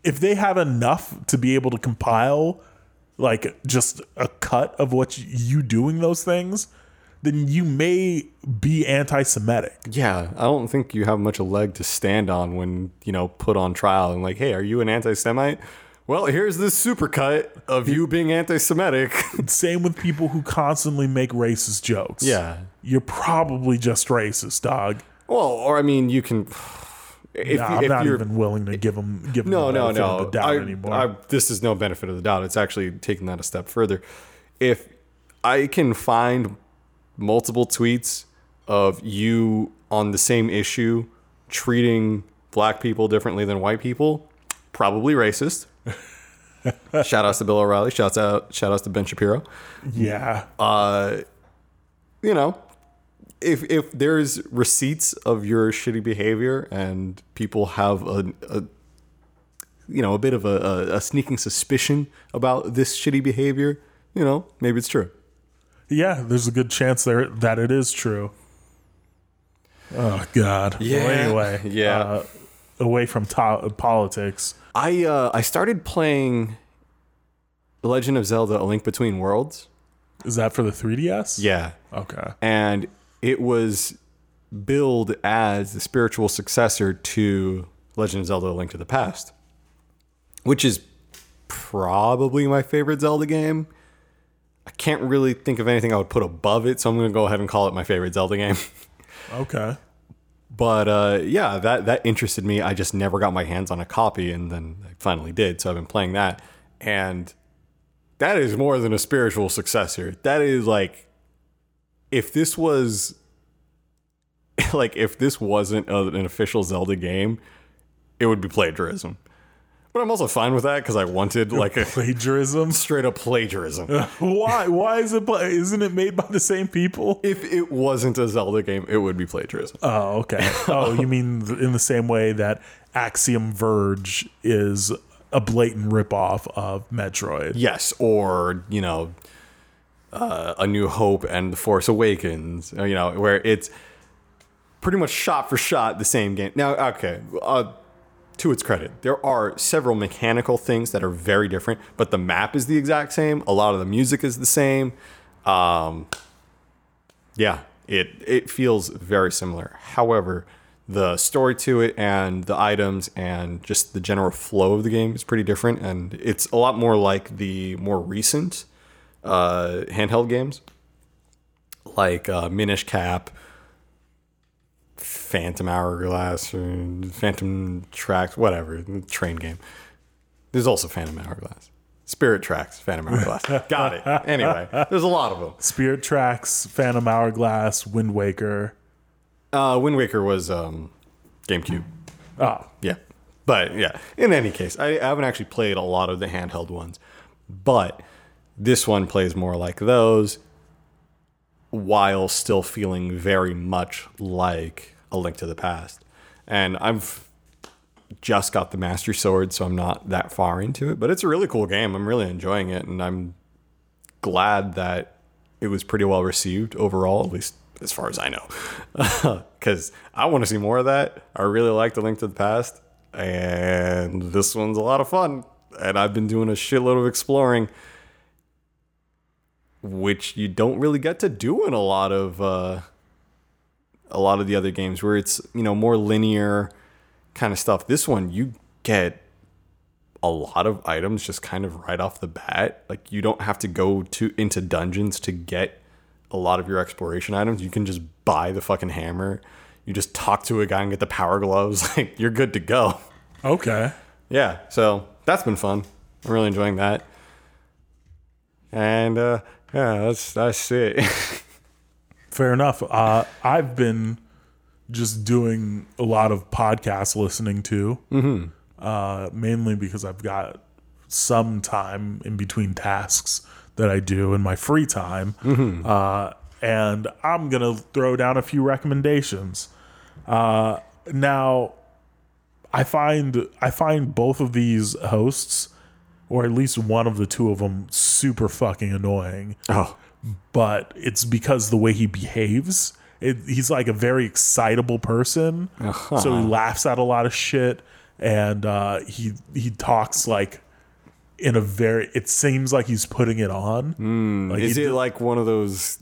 if they have enough to be able to compile, like, just a cut of what you doing those things, then you may be anti-Semitic. Yeah, I don't think you have much a leg to stand on when, you know, put on trial and like, hey, are you an anti-Semite? Well, here's this supercut of you being anti-Semitic. Same with people who constantly make racist jokes. Yeah. You're probably just racist, dog. Well, or I mean, you can... If, nah, if I'm not you're, even willing to give them give no, them no, no. the doubt I, anymore. I, this is no benefit of the doubt. It's actually taking that a step further. If I can find multiple tweets of you on the same issue treating black people differently than white people, probably racist. Shout outs to Bill O'Reilly. Shouts out. Shout outs to Ben Shapiro. Yeah. Uh, you know. If if there's receipts of your shitty behavior and people have a, a you know, a bit of a, a, a sneaking suspicion about this shitty behavior, you know, maybe it's true. Yeah, there's a good chance there that it is true. Oh, God. Yeah. Well, anyway, yeah. Uh, away from to- politics. I uh, I started playing Legend of Zelda A Link Between Worlds. Is that for the three D S? Yeah. Okay. And it was billed as the spiritual successor to Legend of Zelda A Link to the Past, which is probably my favorite Zelda game. I can't really think of anything I would put above it, so I'm going to go ahead and call it my favorite Zelda game. Okay. But uh, yeah, that, that interested me. I just never got my hands on a copy, and then I finally did, so I've been playing that. And that is more than a spiritual successor. That is like... If this was, like, if this wasn't a, an official Zelda game, it would be plagiarism. But I'm also fine with that because I wanted, like, a plagiarism, straight up plagiarism. Why? Why is it? Pla- isn't it made by the same people? If it wasn't a Zelda game, it would be plagiarism. Oh, okay. Oh, you mean in the same way that Axiom Verge is a blatant ripoff of Metroid? Yes, or you know. Uh, A New Hope and The Force Awakens, you know, where it's pretty much shot for shot the same game. Now, okay, uh, to its credit, there are several mechanical things that are very different, but the map is the exact same. A lot of the music is the same. Um, yeah, it it feels very similar. However, the story to it and the items and just the general flow of the game is pretty different, and it's a lot more like the more recent Uh, handheld games like uh, Minish Cap, Phantom Hourglass, or Phantom Tracks, whatever, train game. There's also Phantom Hourglass. Spirit Tracks, Phantom Hourglass. Got it. Anyway, there's a lot of them. Spirit Tracks, Phantom Hourglass, Wind Waker. Uh, Wind Waker was um, GameCube. Oh. Yeah. But yeah, in any case, I, I haven't actually played a lot of the handheld ones, but this one plays more like those while still feeling very much like A Link to the Past. And I've just got the Master Sword, so I'm not that far into it. But it's a really cool game. I'm really enjoying it, and I'm glad that it was pretty well received overall, at least as far as I know. Because I want to see more of that. I really liked A Link to the Past, and this one's a lot of fun. And I've been doing a shitload of exploring. which you don't really get to do in a lot of uh, a lot of the other games where it's, you know, more linear kind of stuff. This one, you get a lot of items just kind of right off the bat. Like, you don't have to go to into dungeons to get a lot of your exploration items. You can just buy the fucking hammer. You just talk to a guy and get the power gloves. Like, you're good to go. Okay. Yeah. So that's been fun. I'm really enjoying that. And uh, yeah, that's that's it. Fair enough. Uh, I've been just doing a lot of podcasts listening to, mm-hmm. uh, mainly because I've got some time in between tasks that I do in my free time. Mm-hmm. Uh, and I'm going to throw down a few recommendations. Uh, now, I find I find both of these hosts, or at least one of the two of them, super fucking annoying. Oh. But it's because the way he behaves. It, he's like a very excitable person. Uh-huh. So he laughs at a lot of shit. And uh, he he talks like in a very... It seems like he's putting it on. Mm. Like Is it, it like one of those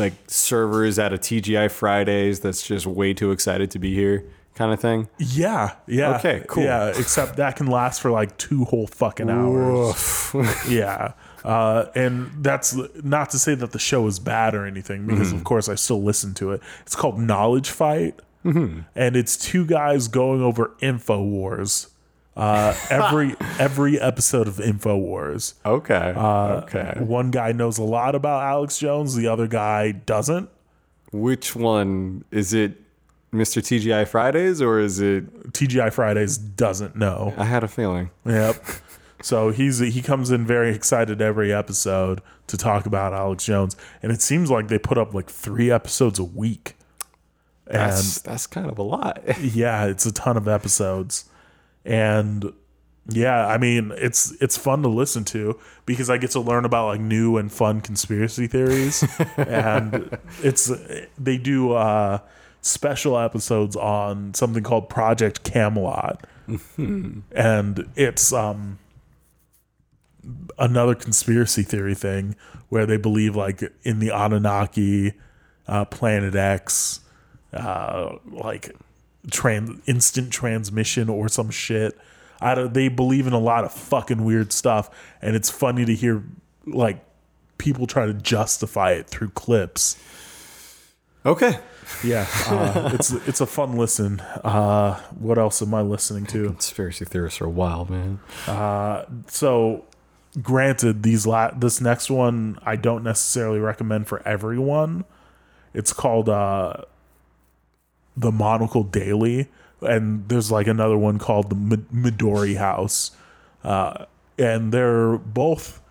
like servers at a T G I Fridays that's just way too excited to be here? Kind of thing? Yeah. Yeah. Okay, cool. Yeah, except that can last for like two whole fucking hours. Yeah. Uh, and that's not to say that the show is bad or anything, because mm-hmm. of course I still listen to it. It's called Knowledge Fight. Mm-hmm. And it's two guys going over Infowars. Uh, every every episode of Infowars. Okay. Uh, okay. One guy knows a lot about Alex Jones. The other guy doesn't. Which one is it? Mister T G I Fridays, or is it T G I Fridays doesn't know? I had a feeling. Yep. So he's he comes in very excited every episode to talk about Alex Jones, and it seems like they put up like three episodes a week. And that's that's kind of a lot. Yeah, it's a ton of episodes. And yeah, I mean, it's it's fun to listen to because I get to learn about like new and fun conspiracy theories. And it's they do uh special episodes on something called Project Camelot, mm-hmm. and it's um another conspiracy theory thing where they believe like in the Anunnaki, uh Planet X, uh like trans instant transmission or some shit. I don't, they believe in a lot of fucking weird stuff, and it's funny to hear like people try to justify it through clips. Okay. Yeah, uh, it's it's a fun listen. Uh, what else am I listening to? Conspiracy theorists are wild, man. Uh, so, granted, these la- this next one I don't necessarily recommend for everyone. It's called uh, the Monocle Daily, and there's like another one called the Mid- Midori House, uh, and they're both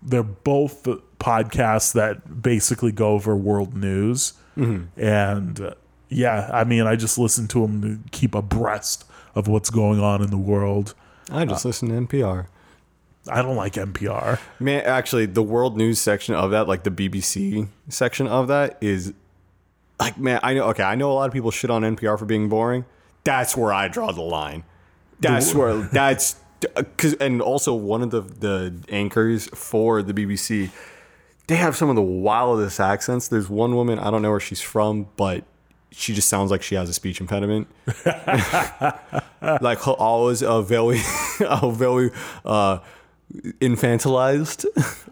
they're both. podcasts that basically go over world news, mm-hmm. and uh, yeah, I mean, I just listen to them to keep abreast of what's going on in the world. I just uh, listen to N P R. I don't like N P R. Man, actually, the world news section of that, like the B B C section of that, is like, man, I know. Okay, I know a lot of people shit on N P R for being boring. That's where I draw the line. That's the, where that's because, and also one of the the anchors for the B B C. They have some of the wildest accents. There's one woman, I don't know where she's from, but she just sounds like she has a speech impediment. Like, her hours are very, are very uh, infantilized.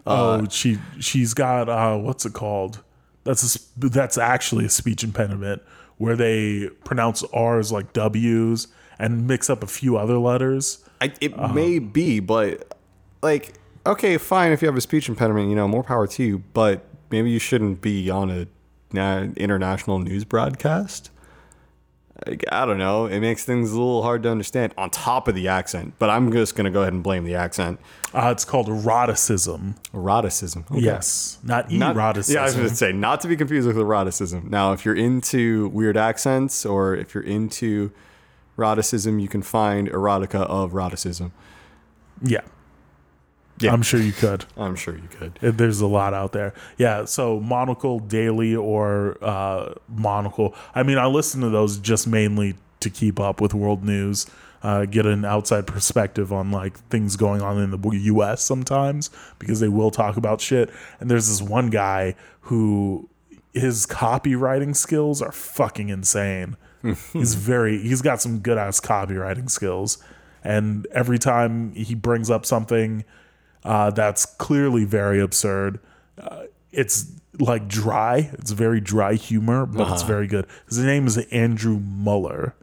Oh, uh, she, she's got, uh, what's it called? That's a, that's actually a speech impediment where they pronounce R's like W's and mix up a few other letters. I, it um, may be, but like... Okay, fine. If you have a speech impediment, you know, more power to you. But maybe you shouldn't be on a an international news broadcast. Like, I don't know. It makes things a little hard to understand on top of the accent. But I'm just going to go ahead and blame the accent. Uh, it's called eroticism. Eroticism. Okay. Yes. Not eroticism. Yeah, I was going to say, not to be confused with eroticism. Now, if you're into weird accents or if you're into eroticism, you can find erotica of eroticism. Yeah. Yeah. I'm sure you could. I'm sure you could. There's a lot out there. Yeah, so Monocle Daily or uh, Monocle. I mean, I listen to those just mainly to keep up with world news. uh, get an outside perspective on like things going on in the U S sometimes, because they will talk about shit. And there's this one guy who his copywriting skills are fucking insane. he's very he's got some good ass copywriting skills, and every time he brings up something uh, that's clearly very absurd, uh, it's like dry. It's very dry humor, but uh-huh. it's very good. His name is Andrew Muller,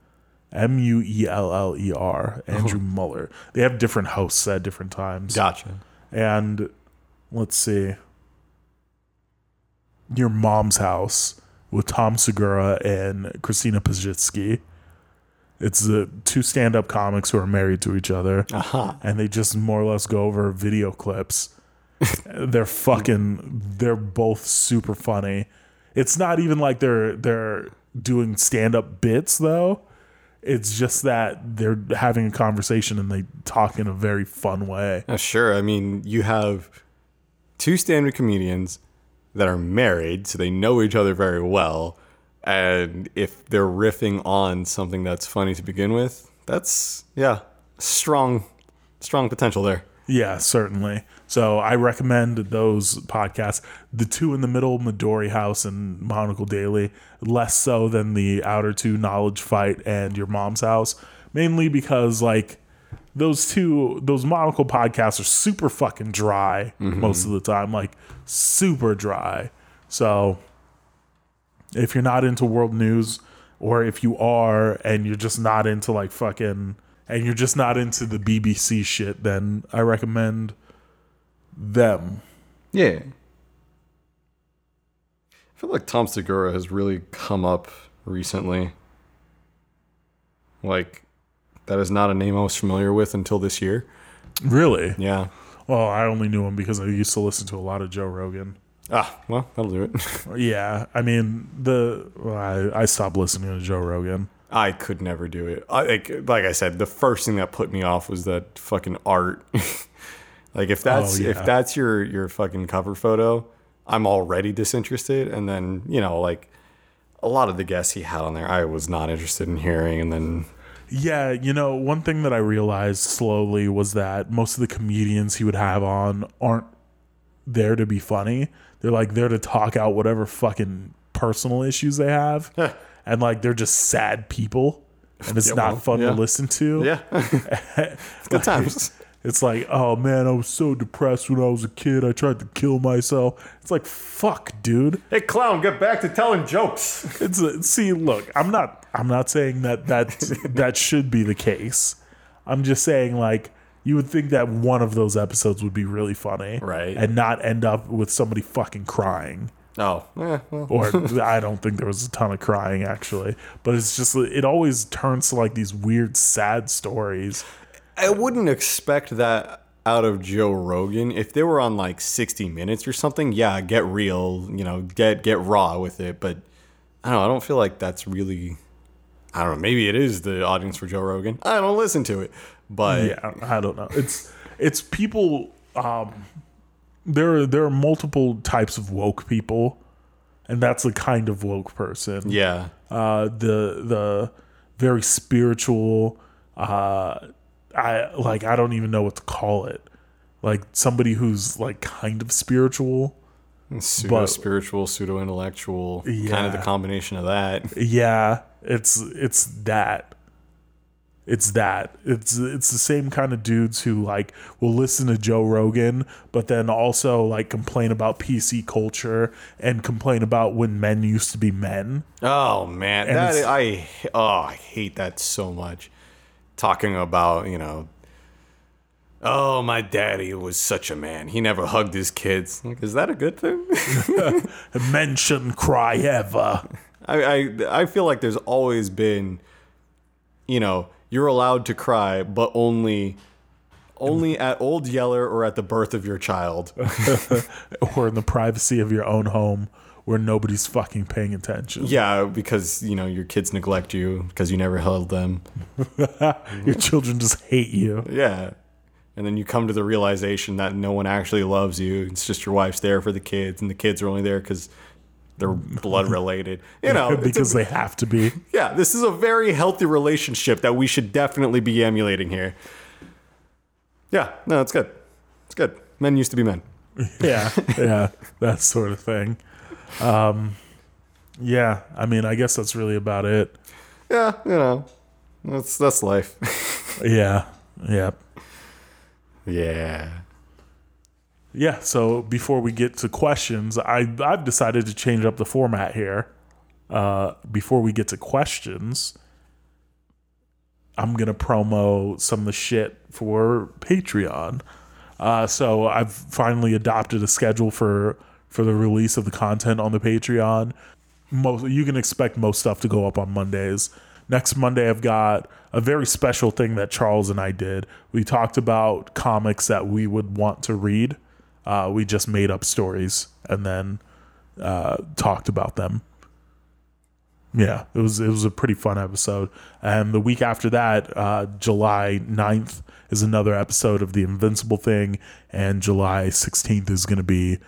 M U E L L E R, Andrew oh. Muller. They have different hosts at different times. Gotcha. And let's see, Your Mom's House with Tom Segura and Christina Pajitsky. It's the two stand-up comics who are married to each other, uh-huh. and they just more or less go over video clips. they're fucking they're both super funny. It's not even like they're they're doing stand-up bits though. It's just that they're having a conversation and they talk in a very fun way. Uh, sure. I mean, you have two stand-up comedians that are married, so they know each other very well, and if they're riffing on something that's funny to begin with, that's yeah strong strong potential there. Yeah, certainly. So I recommend those podcasts. The two in the middle, Midori House and Monocle Daily, less so than the outer two, Knowledge Fight and Your Mom's House, mainly because like those two, those Monocle podcasts are super fucking dry mm-hmm. most of the time, like super dry. So if you're not into world news, or if you are and you're just not into like fucking... and you're just not into the B B C shit, then I recommend them. Yeah. I feel like Tom Segura has really come up recently. Like, that is not a name I was familiar with until this year. Really? Yeah. Well, I only knew him because I used to listen to a lot of Joe Rogan. Ah, well, that'll do it. yeah. I mean, the well, I, I stopped listening to Joe Rogan. I could never do it. I, like, like I said, the first thing that put me off was that fucking art. like if that's oh, yeah. if that's your, your fucking cover photo, I'm already disinterested. And then, you know, like a lot of the guests he had on there, I was not interested in hearing. And then, yeah, you know, one thing that I realized slowly was that most of the comedians he would have on aren't there to be funny. They're like there to talk out whatever fucking personal issues they have. And like they're just sad people, and it's yeah, not well, fun yeah. to listen to. Yeah, it's good times. It's like, oh man, I was so depressed when I was a kid. I tried to kill myself. It's like, fuck, dude. Hey, clown, get back to telling jokes. It's a, see, look, I'm not, I'm not saying that that that should be the case. I'm just saying like you would think that one of those episodes would be really funny, right? And not end up with somebody fucking crying. Oh, eh, well. Or I don't think there was a ton of crying actually, but it's just it always turns to like these weird sad stories. I wouldn't expect that out of Joe Rogan. If they were on like sixty minutes or something, yeah, get real, you know, get get raw with it. But I don't know, I don't feel like that's really. I don't know. Maybe it is the audience for Joe Rogan. I don't listen to it, but yeah, I don't know. It's it's people. Um, There are, there are multiple types of woke people, and that's the kind of woke person. Yeah. Uh, the the very spiritual, uh, I like I don't even know what to call it. Like somebody who's like kind of spiritual. Pseudo spiritual, pseudo intellectual, yeah. Kind of the combination of that. Yeah. It's it's that. It's that it's it's the same kind of dudes who like will listen to Joe Rogan, but then also like complain about P C culture and complain about when men used to be men. Oh man, and that I oh I hate that so much. Talking about you know, oh my daddy was such a man. He never hugged his kids. Like, is that a good thing? Men shouldn't cry ever. I, I I feel like there's always been, you know. You're allowed to cry, but only only at Old Yeller or at the birth of your child. Or in the privacy of your own home where nobody's fucking paying attention. Yeah, because, you know, your kids neglect you because you never held them. Your children just hate you. Yeah. And then you come to the realization that no one actually loves you. It's just your wife's there for the kids, and the kids are only there because They're blood related, you know, because a, they have to be. Yeah, this is a very healthy relationship that we should definitely be emulating here. Yeah, no, it's good. It's good. Men used to be men. Yeah, yeah, that sort of thing. Um, yeah, I mean, I guess that's really about it. Yeah, you know, that's that's life. yeah, yeah, yeah, yeah. So before we get to questions, I I've decided to change up the format here. Uh, before we get to questions, I'm gonna promo some of the shit for Patreon. Uh, so I've finally adopted a schedule for for the release of the content on the Patreon. Most, you can expect most stuff to go up on Mondays. Next Monday, I've got a very special thing that Charles and I did. We talked about comics that we would want to read. Uh, we just made up stories and then uh, talked about them. Yeah, it was it was a pretty fun episode. And the week after that, uh, July ninth is another episode of the Invincible thing. And July sixteenth is going to be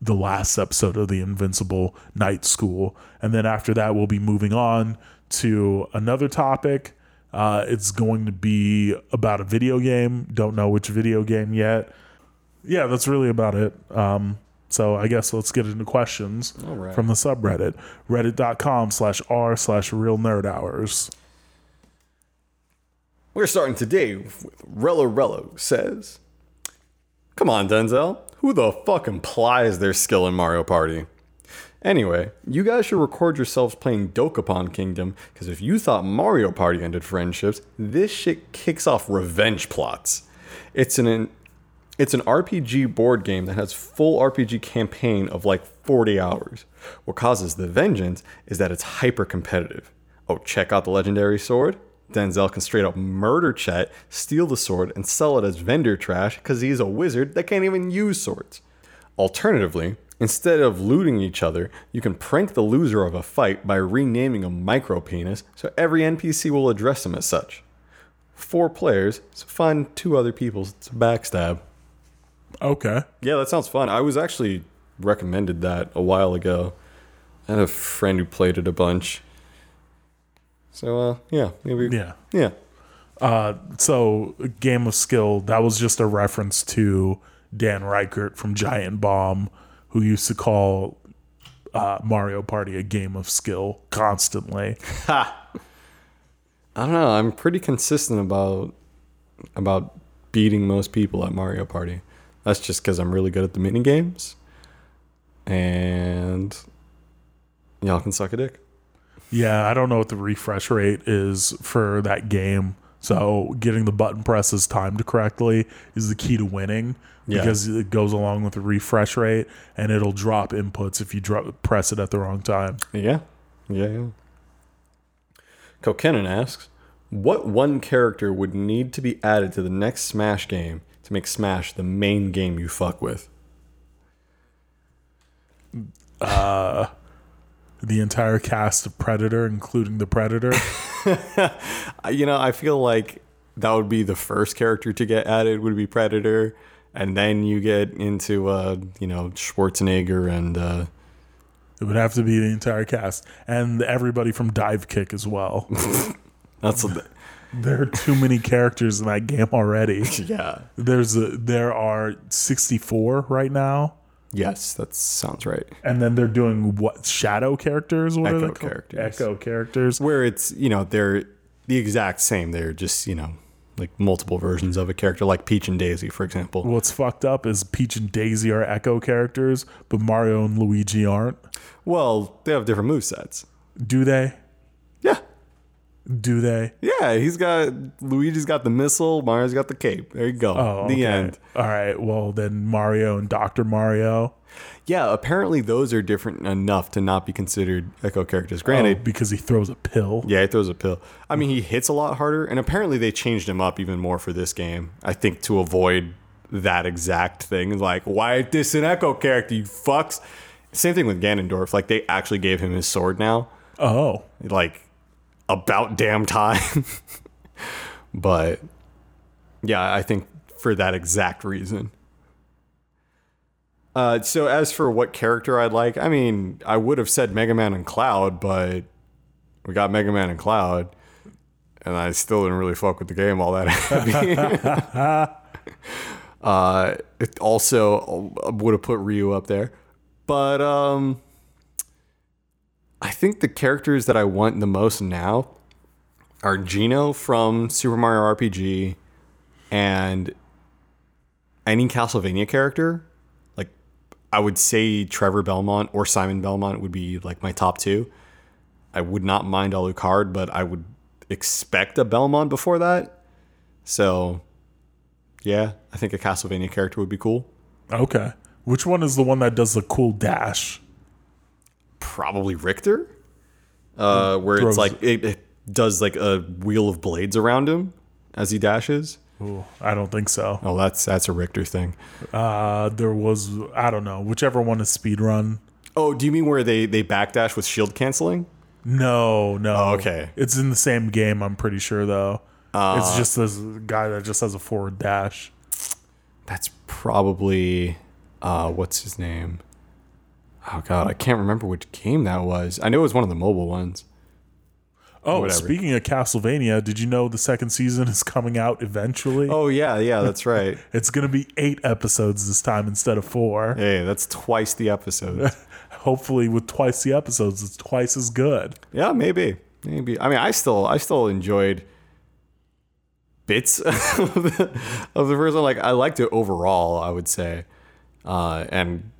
the last episode of the Invincible Night School. And then after that, we'll be moving on to another topic. Uh, it's going to be about a video game. Don't know which video game yet. Yeah, that's really about it. Um So I guess let's get into questions right. From the subreddit, reddit.com slash r slash real nerd hours. We're starting today with Rello Rello says, come on, Denzel, who the fuck implies their skill in Mario Party? Anyway, you guys should record yourselves playing Dokapon Kingdom, because if you thought Mario Party ended friendships, this shit kicks off revenge plots. It's an... an It's an R P G board game that has full R P G campaign of like forty hours. What causes the vengeance is that it's hyper-competitive. Oh, check out the legendary sword? Denzel can straight up murder Chet, steal the sword, and sell it as vendor trash because he's a wizard that can't even use swords. Alternatively, instead of looting each other, you can prank the loser of a fight by renaming him micro-penis, so every N P C will address him as such. Four players, so find two other people to backstab. Okay. Yeah, that sounds fun. I was actually recommended that a while ago. I had a friend who played it a bunch. So, uh, yeah, maybe. Yeah. Yeah. Uh, so, Game of Skill, that was just a reference to Dan Reichert from Giant Bomb, who used to call uh, Mario Party a game of skill constantly. Ha! I don't know. I'm pretty consistent about about beating most people at Mario Party. That's just because I'm really good at the mini games, and y'all can suck a dick. Yeah, I don't know what the refresh rate is for that game, so getting the button presses timed correctly is the key to winning, yeah. Because it goes along with the refresh rate, and it'll drop inputs if you drop, press it at the wrong time. Yeah, yeah, yeah. Kokenan asks, what one character would need to be added to the next Smash game to make Smash the main game you fuck with? Uh, the entire cast of Predator, including the Predator. You know, I feel like that would be the first character to get added would be Predator. And then you get into, uh, you know, Schwarzenegger and... Uh, it would have to be the entire cast. And everybody from Dive Kick as well. That's a... There are too many characters in that game already. Yeah. There's a, there are sixty-four right now. Yes, that sounds right. And then they're doing what? Shadow characters? What Echo are they called? Characters. Echo characters. Where it's, you know, they're the exact same. They're just, you know, like multiple versions of a character, like Peach and Daisy, for example. What's fucked up is Peach and Daisy are Echo characters, but Mario and Luigi aren't. Well, they have different movesets. Do they? Yeah. Do they? Yeah, he's got Luigi's got the missile, Mario's got the cape. There you go. Oh, okay. The end. All right. Well, then Mario and Doctor Mario. Yeah, apparently those are different enough to not be considered Echo characters. Granted, oh, because he throws a pill. Yeah, he throws a pill. I mean, he hits a lot harder, and apparently they changed him up even more for this game. I think to avoid that exact thing, like why is this an Echo character? You fucks. Same thing with Ganondorf. Like they actually gave him his sword now. Oh, like. About damn time. But yeah, I think for that exact reason. Uh, so as for what character I'd like, I mean, I would have said Mega Man and Cloud, but we got Mega Man and Cloud, and I still didn't really fuck with the game all that heavy. uh, it also would have put Ryu up there, but um, I think the characters that I want the most now are Geno from Super Mario R P G and any Castlevania character. I would say Trevor Belmont or Simon Belmont would be like my top two. I would not mind Alucard, but I would expect a Belmont before that. So, yeah, I think a Castlevania character would be cool. Okay. Which one is the one that does the cool dash? Probably Richter, uh, where Throws. It's like it, it does like a wheel of blades around him as he dashes. Ooh, I don't think so. Oh, that's that's a Richter thing. Uh, there was, I don't know, whichever one is speedrun. Oh, do you mean where they, they backdash with shield canceling? No, no. Oh, okay. It's in the same game, I'm pretty sure, though. Uh, it's just this guy that just has a forward dash. That's probably, uh, what's his name? Oh, God, I can't remember which game that was. I know it was one of the mobile ones. Oh, whatever. Speaking of Castlevania, did you know the second season is coming out eventually? Oh, yeah, yeah, that's right. It's going to be eight episodes this time instead of four. Hey, that's twice the episodes. Hopefully with twice the episodes, it's twice as good. Yeah, maybe. Maybe. I mean, I still I still enjoyed bits of the, of the first one. Like, I liked it overall, I would say. Uh, and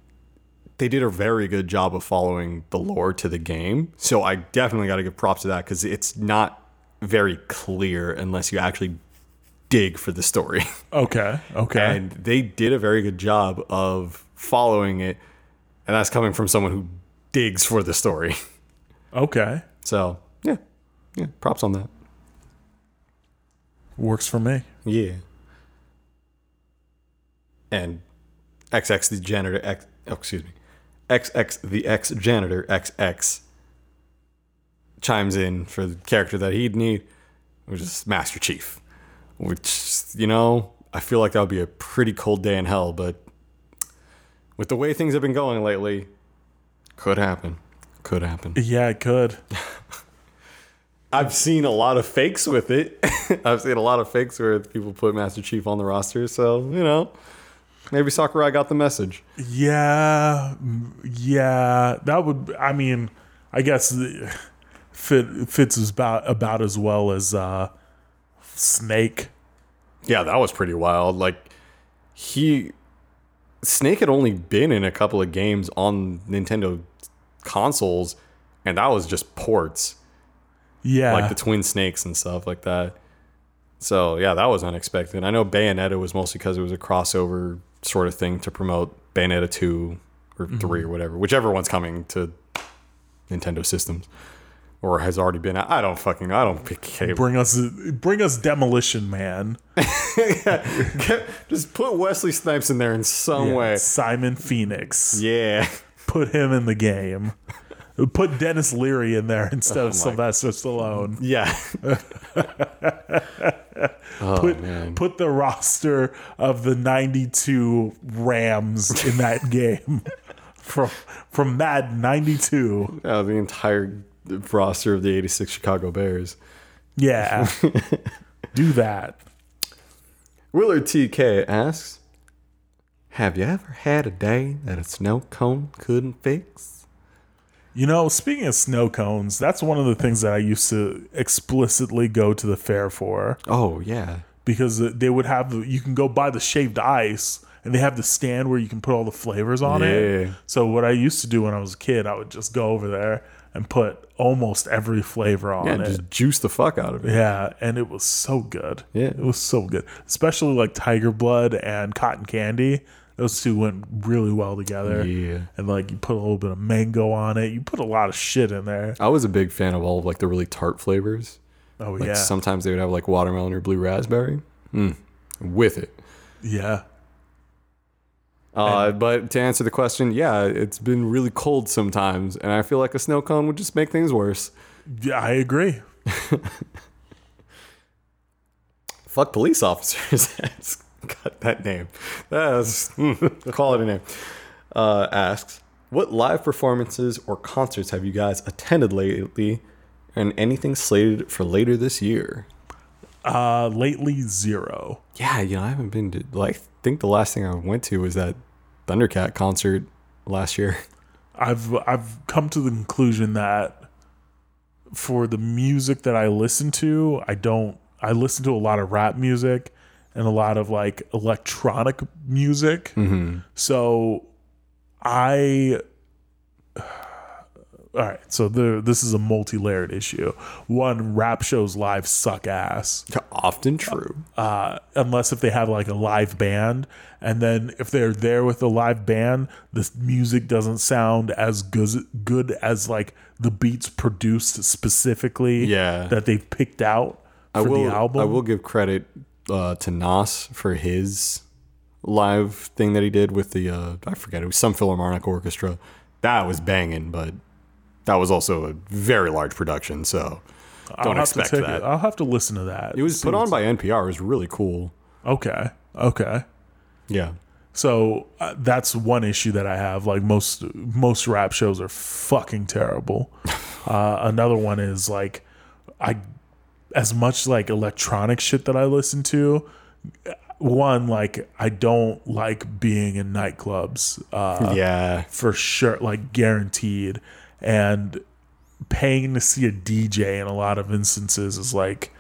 they did a very good job of following the lore to the game. So I definitely got to give props to that because it's not very clear unless you actually dig for the story. Okay, okay. And they did a very good job of following it. And that's coming from someone who digs for the story. Okay. So, yeah. Yeah, props on that. Works for me. Yeah. And X X the janitor, X, oh, excuse me. X X the X janitor X X chimes in for the character that he'd need, which is Master Chief. Which, you know, I feel like that would be a pretty cold day in hell, but with the way things have been going lately, could happen. Could happen. Yeah, it could. I've seen a lot of fakes with it. I've seen a lot of fakes where people put Master Chief on the roster, so, you know. Maybe Sakurai got the message. Yeah, yeah. That would, I mean, I guess it fits about, about as well as uh, Snake. Yeah, that was pretty wild. Like, he, Snake had only been in a couple of games on Nintendo consoles, and that was just ports. Yeah. Like the Twin Snakes and stuff like that. So, yeah, that was unexpected. I know Bayonetta was mostly because it was a crossover sort of thing to promote Bayonetta two or mm-hmm. three or whatever, whichever one's coming to Nintendo systems or has already been out. I don't fucking know. I don't pick cable. Bring us, bring us Demolition Man. Yeah. Get, just put Wesley Snipes in there in some yeah. way. Simon Phoenix. Yeah. Put him in the game. Put Dennis Leary in there instead oh of Sylvester God. Stallone. Yeah. oh, put man. put the roster of the ninety-two Rams in that game from from Madden ninety-two. Oh, the entire roster of the eighty-six Chicago Bears. Yeah. Do that. Willard T K asks, "Have you ever had a day that a snow cone couldn't fix?" You know, speaking of snow cones, that's one of the things that I used to explicitly go to the fair for. Oh, yeah. Because they would have, you can go buy the shaved ice, and they have the stand where you can put all the flavors on yeah. it. So what I used to do when I was a kid, I would just go over there and put almost every flavor on yeah, and it. Just juice the fuck out of it. Yeah, and it was so good. Yeah. It was so good. Especially like Tiger Blood and Cotton Candy. Those two went really well together. Yeah. And like you put a little bit of mango on it. You put a lot of shit in there. I was a big fan of all of like the really tart flavors. Oh, like, yeah. Sometimes they would have like watermelon or blue raspberry. Mm. With it. Yeah. Uh, and, but to answer the question, yeah, it's been really cold sometimes. And I feel like a snow cone would just make things worse. Yeah, I agree. Fuck police officers. That's got that name. That's, mm, call it a name. uh, asks, what live performances or concerts have you guys attended lately, and anything slated for later this year? Uh, lately, zero. Yeah, you know, I haven't been to, like, I think the last thing I went to was that Thundercat concert last year. I've I've come to the conclusion that for the music that I listen to, I don't, I listen to a lot of rap music and a lot of, like, electronic music. Mm-hmm. So I, all right, so there, this is a multi-layered issue. One, rap shows live suck ass. Often true. Uh, unless if they have, like, a live band. And then if they're there with a live band, the music doesn't sound as good, good as, like, the beats produced specifically yeah. that they've picked out for I will, the album. I will give credit Uh, to Nas for his live thing that he did with the uh, I forget, it was some Philharmonic Orchestra. That was banging, but that was also a very large production, so don't expect that. It. I'll have to listen to that. It was put on by N P R. It was really cool. Okay. Okay. Yeah. So uh, that's one issue that I have. Like, most most rap shows are fucking terrible. uh, another one is, like, I. as much, like, electronic shit that I listen to, one, like, I don't like being in nightclubs. Uh, yeah. For sure, like, guaranteed. And paying to see a D J in a lot of instances is, like,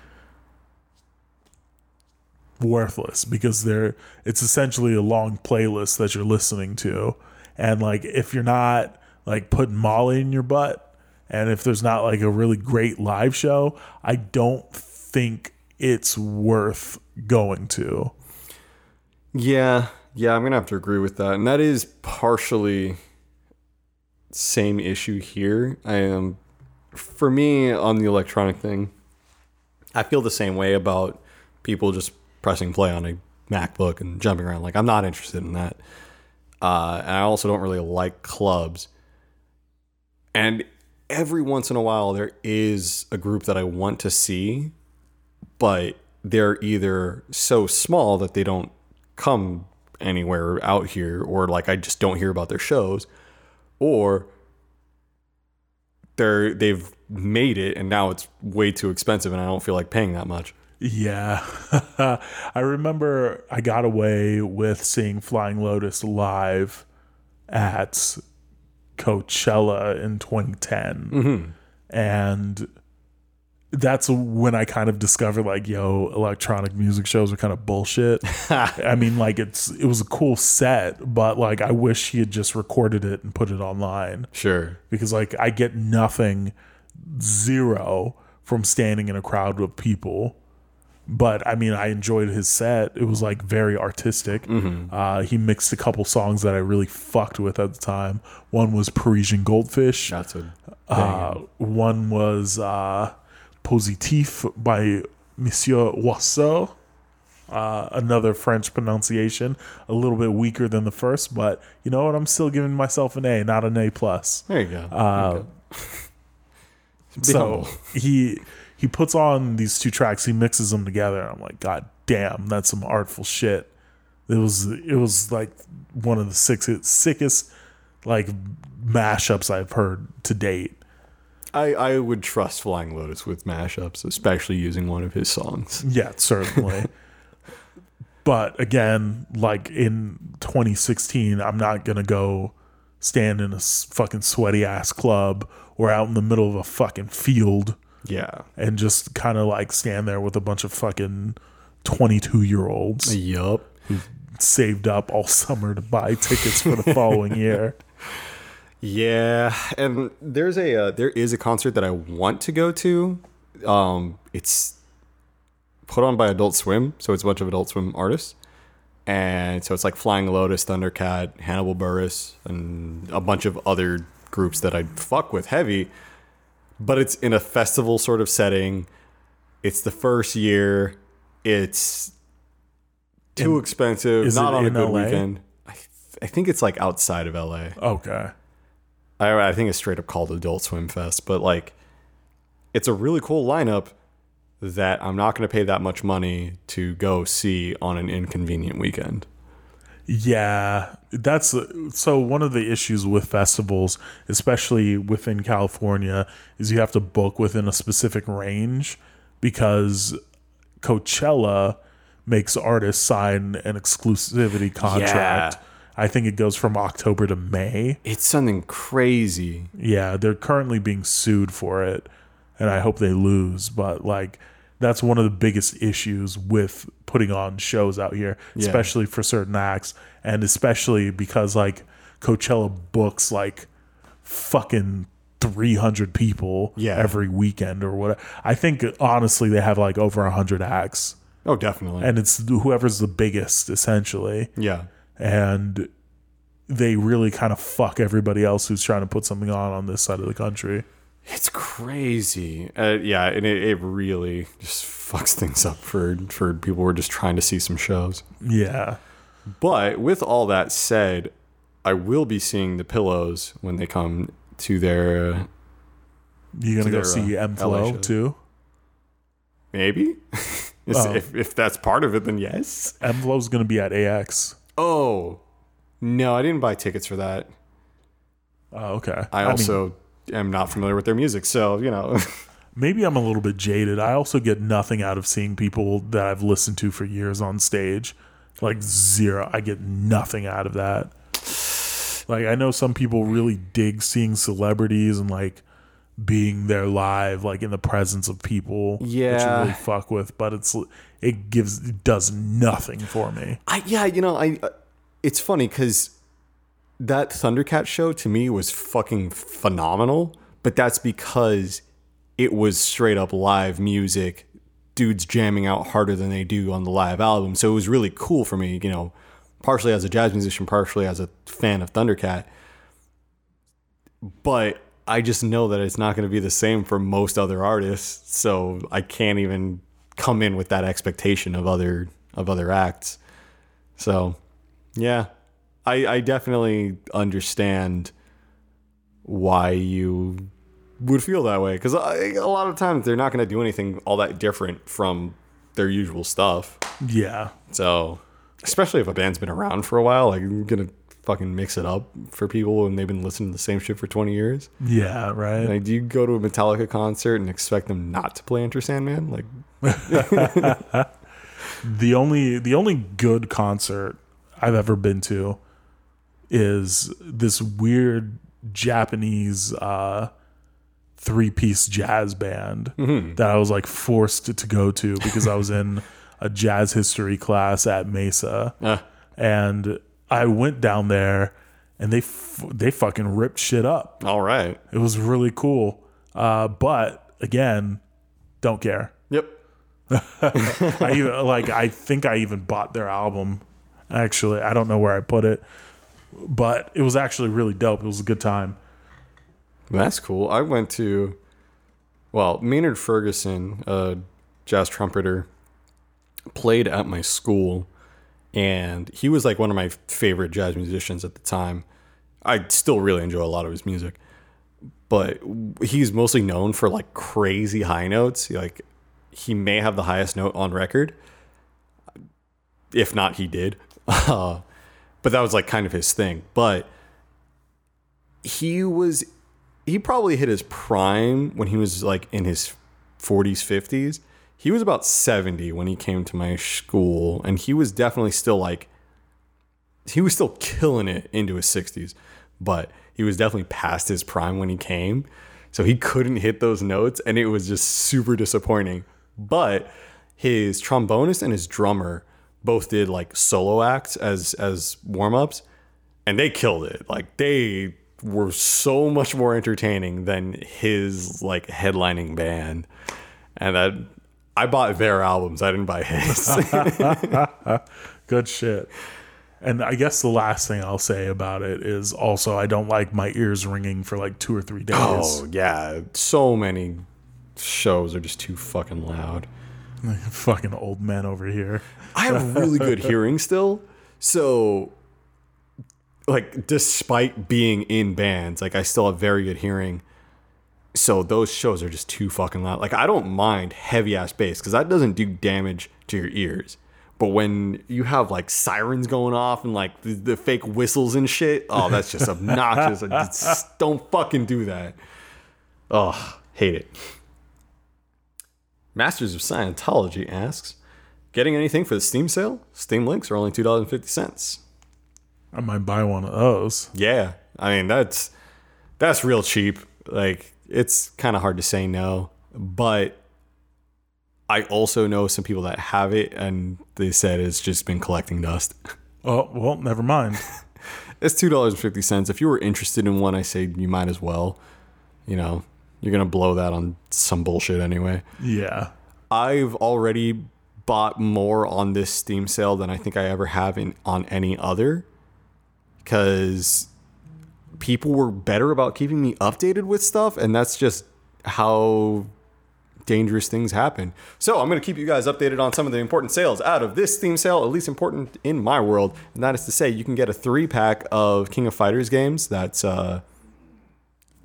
worthless, because they're, it's essentially a long playlist that you're listening to. And, like, if you're not, like, putting Molly in your butt, and if there's not, like, a really great live show, I don't think it's worth going to. Yeah. Yeah, I'm going to have to agree with that. And that is partially same issue here. I am, for me, on the electronic thing, I feel the same way about people just pressing play on a MacBook and jumping around. Like, I'm not interested in that. Uh, and I also don't really like clubs. And every once in a while, there is a group that I want to see, but they're either so small that they don't come anywhere out here, or, like, I just don't hear about their shows, or they're they've made it and now it's way too expensive and I don't feel like paying that much. Yeah. I remember I got away with seeing Flying Lotus live at Coachella in twenty ten, mm-hmm. and that's when I kind of discovered, like, yo, electronic music shows are kind of bullshit. I mean, like, it's it was a cool set, but, like, I wish he had just recorded it and put it online. Sure. Because, like, I get nothing, zero, from standing in a crowd with people. But, I mean, I enjoyed his set. It was, like, very artistic. Mm-hmm. Uh, he mixed a couple songs that I really fucked with at the time. One was Parisian Goldfish. That's a uh, one was uh, Positif by Monsieur Oiseau. Uh, another French pronunciation. A little bit weaker than the first, but you know what? I'm still giving myself an A, not an A plus. There you go. Uh, there you go. So, he... He puts on these two tracks. He mixes them together. And I'm like, God damn, that's some artful shit. It was, it was like one of the six, sickest, like, mashups I've heard to date. I, I would trust Flying Lotus with mashups, especially using one of his songs. Yeah, certainly. But again, like, in twenty sixteen, I'm not going to go stand in a fucking sweaty ass club or out in the middle of a fucking field. Yeah. And just kind of, like, stand there with a bunch of fucking twenty-two-year-olds. Yup. Who saved up all summer to buy tickets for the following year. Yeah. And there's a, uh, there is a concert that I want to go to. Um, it's put on by Adult Swim. So it's a bunch of Adult Swim artists. And so it's, like, Flying Lotus, Thundercat, Hannibal Buress, and a bunch of other groups that I fuck with heavy. But it's in a festival sort of setting. It's the first year. It's too in, expensive. Not on a good L A? Weekend. I, th- I think it's, like, outside of L A. Okay. I, I think it's straight up called Adult Swim Fest. But, like, it's a really cool lineup that I'm not going to pay that much money to go see on an inconvenient weekend. Yeah, that's so one of the issues with festivals, especially within California, is you have to book within a specific range because Coachella makes artists sign an exclusivity contract. Yeah. I think it goes from October to May. It's something crazy. Yeah, they're currently being sued for it, and I hope they lose, but like that's one of the biggest issues with putting on shows out here, yeah. especially for certain acts, and especially because like Coachella books like fucking three hundred people yeah. every weekend or whatever. I think honestly they have like over one hundred acts. Oh, definitely. And it's whoever's the biggest essentially. Yeah. And they really kind of fuck everybody else who's trying to put something on on this side of the country. It's crazy. Uh, yeah, and it, it really just fucks things up for, for people who are just trying to see some shows. Yeah. But with all that said, I will be seeing the Pillows when they come to their... Uh, You're going to go see uh, M-Flow too? Maybe. oh. if, if that's part of it, then yes. M-Flow's going to be at A X. Oh. No, I didn't buy tickets for that. Oh, okay. I, I also... Mean, I'm not familiar with their music, so you know. Maybe I'm a little bit jaded. I also get nothing out of seeing people that I've listened to for years on stage. Like zero. I get nothing out of that. Like I know some people really dig seeing celebrities and like being there live, like in the presence of people. Yeah. Which you really fuck with, but it's it gives it does nothing for me. I yeah, you know, I uh, it's funny because that Thundercat show to me was fucking phenomenal, but that's because it was straight up live music, dudes jamming out harder than they do on the live album. So it was really cool for me, you know, partially as a jazz musician, partially as a fan of Thundercat. But I just know that it's not going to be the same for most other artists, so I can't even come in with that expectation of other of other acts. So, yeah. I, I definitely understand why you would feel that way, because a lot of times they're not going to do anything all that different from their usual stuff. Yeah. So, especially if a band's been around for a while, like you're going to fucking mix it up for people and they've been listening to the same shit for twenty years. Yeah, right. Like, do you go to a Metallica concert and expect them not to play Enter Sandman? Like, the only the only good concert I've ever been to is this weird Japanese uh, three-piece jazz band mm-hmm. that I was like forced to, to go to because I was in a jazz history class at Mesa, uh. and I went down there and they f- they fucking ripped shit up. All right, it was really cool, uh, but again, don't care. Yep. I even like I think I even bought their album. Actually, I don't know where I put it, but it was actually really dope. It was a good time. That's cool. I went to, well, Maynard Ferguson, a jazz trumpeter, played at my school, and he was like one of my favorite jazz musicians at the time. I still really enjoy a lot of his music, but he's mostly known for like crazy high notes. Like he may have the highest note on record. If not, he did. Uh, but that was like kind of his thing. But he was, he probably hit his prime when he was like in his forties, fifties. He was about seventy when he came to my school. And he was definitely still like, he was still killing it into his sixties. But he was definitely past his prime when he came. So he couldn't hit those notes. And it was just super disappointing. But his trombonist and his drummer both did like solo acts as as warm-ups, and they killed it. Like they were so much more entertaining than his like headlining band. And I, I bought their albums. I didn't buy his. Good shit. And I guess the last thing I'll say about it is also I don't like my ears ringing for like two or three days. Oh yeah, so many shows are just too fucking loud. Fucking old man over here. I have really good hearing still, so like despite being in bands, like I still have very good hearing. So those shows are just too fucking loud. Like I don't mind heavy ass bass because that doesn't do damage to your ears. But when you have like sirens going off and like the, the fake whistles and shit, oh, that's just obnoxious. I just don't fucking do that. Oh, hate it. Masters of Scientology asks, getting anything for the Steam sale? Steam links are only two dollars and fifty cents. I might buy one of those. Yeah. I mean, that's that's real cheap. Like, it's kind of hard to say no, but I also know some people that have it, and they said it's just been collecting dust. Oh, well, never mind. It's two dollars and fifty cents. If you were interested in one, I say you might as well. You know, you're going to blow that on some bullshit anyway. Yeah. I've already bought more on this Steam sale than I think I ever have in, on any other, because people were better about keeping me updated with stuff, and that's just how dangerous things happen. So I'm going to keep you guys updated on some of the important sales out of this Steam sale, at least important in my world. And that is to say, you can get a three pack of King of Fighters games. That's uh,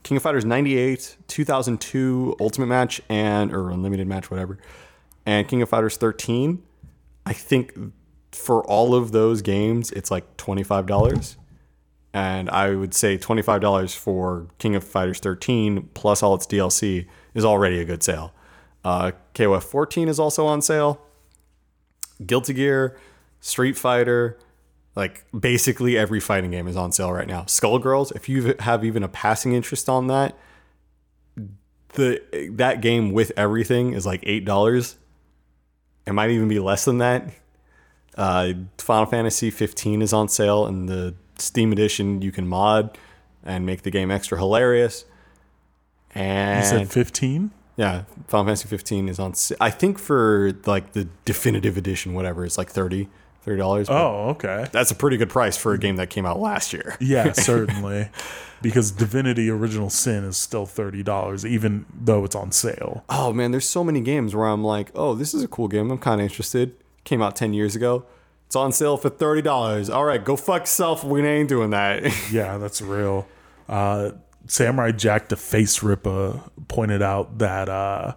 King of Fighters ninety-eight, two thousand two Ultimate Match, and or Unlimited Match, whatever, and King of Fighters thirteen. I think for all of those games, it's like twenty-five dollars. And I would say twenty-five dollars for King of Fighters thirteen plus all its D L C is already a good sale. Uh, K O F fourteen is also on sale. Guilty Gear, Street Fighter, like basically every fighting game is on sale right now. Skullgirls, if you have even a passing interest on that, the that game with everything is like eight dollars. It might even be less than that. Uh, Final Fantasy fifteen is on sale, and the Steam edition you can mod and make the game extra hilarious. And you said fifteen? Yeah, Final Fantasy fifteen is on, I think, for like the definitive edition, whatever, it's like thirty dollars. thirty dollars. Oh, okay. That's a pretty good price for a game that came out last year. Yeah, certainly. Because Divinity Original Sin is still thirty dollars, even though it's on sale. Oh, man, there's so many games where I'm like, oh, this is a cool game, I'm kind of interested. Came out ten years ago. It's on sale for thirty dollars. All right, go fuck yourself. We ain't doing that. Yeah, that's real. Uh, Samurai Jack the Face Ripper pointed out that, uh,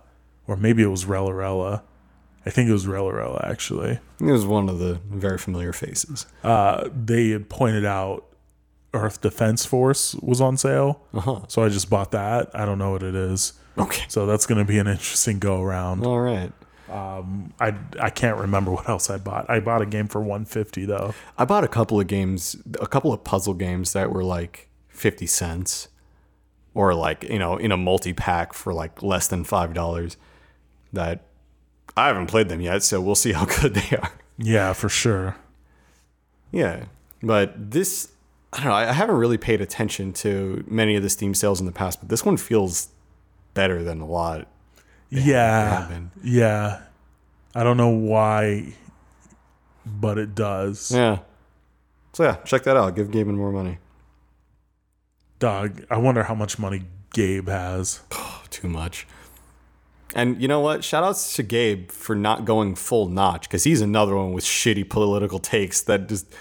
or maybe it was Rellarella. I think it was Rellarella, actually. It was one of the very familiar faces. Uh, they had pointed out Earth Defense Force was on sale. Uh-huh. So I just bought that. I don't know what it is. Okay. So that's going to be an interesting go around. All right. Um, I, I can't remember what else I bought. I bought a game for one hundred fifty dollars, though. I bought a couple of games, a couple of puzzle games that were like fifty cents. Or like, you know, in a multi-pack for like less than five dollars, that I haven't played them yet, so we'll see how good they are. Yeah, for sure. Yeah, but this, I don't know, I haven't really paid attention to many of the Steam sales in the past, but this one feels better than a lot. Yeah, yeah. I don't know why, but it does. Yeah. So yeah, check that out. Give Gabe more money. Dog, I wonder how much money Gabe has. Oh, too much. And you know what? Shout outs to Gabe for not going full notch, because he's another one with shitty political takes that just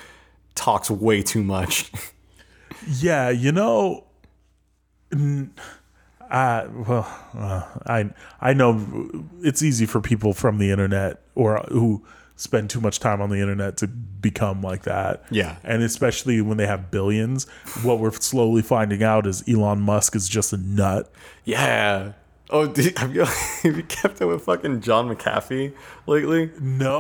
talks way too much. Yeah, you know, I, well, uh, I I know it's easy for people from the internet or who spend too much time on the internet to become like that. Yeah. And especially when they have billions, what we're slowly finding out is Elon Musk is just a nut. Yeah. Oh, did, have, you, have you kept up with fucking John McAfee lately? No.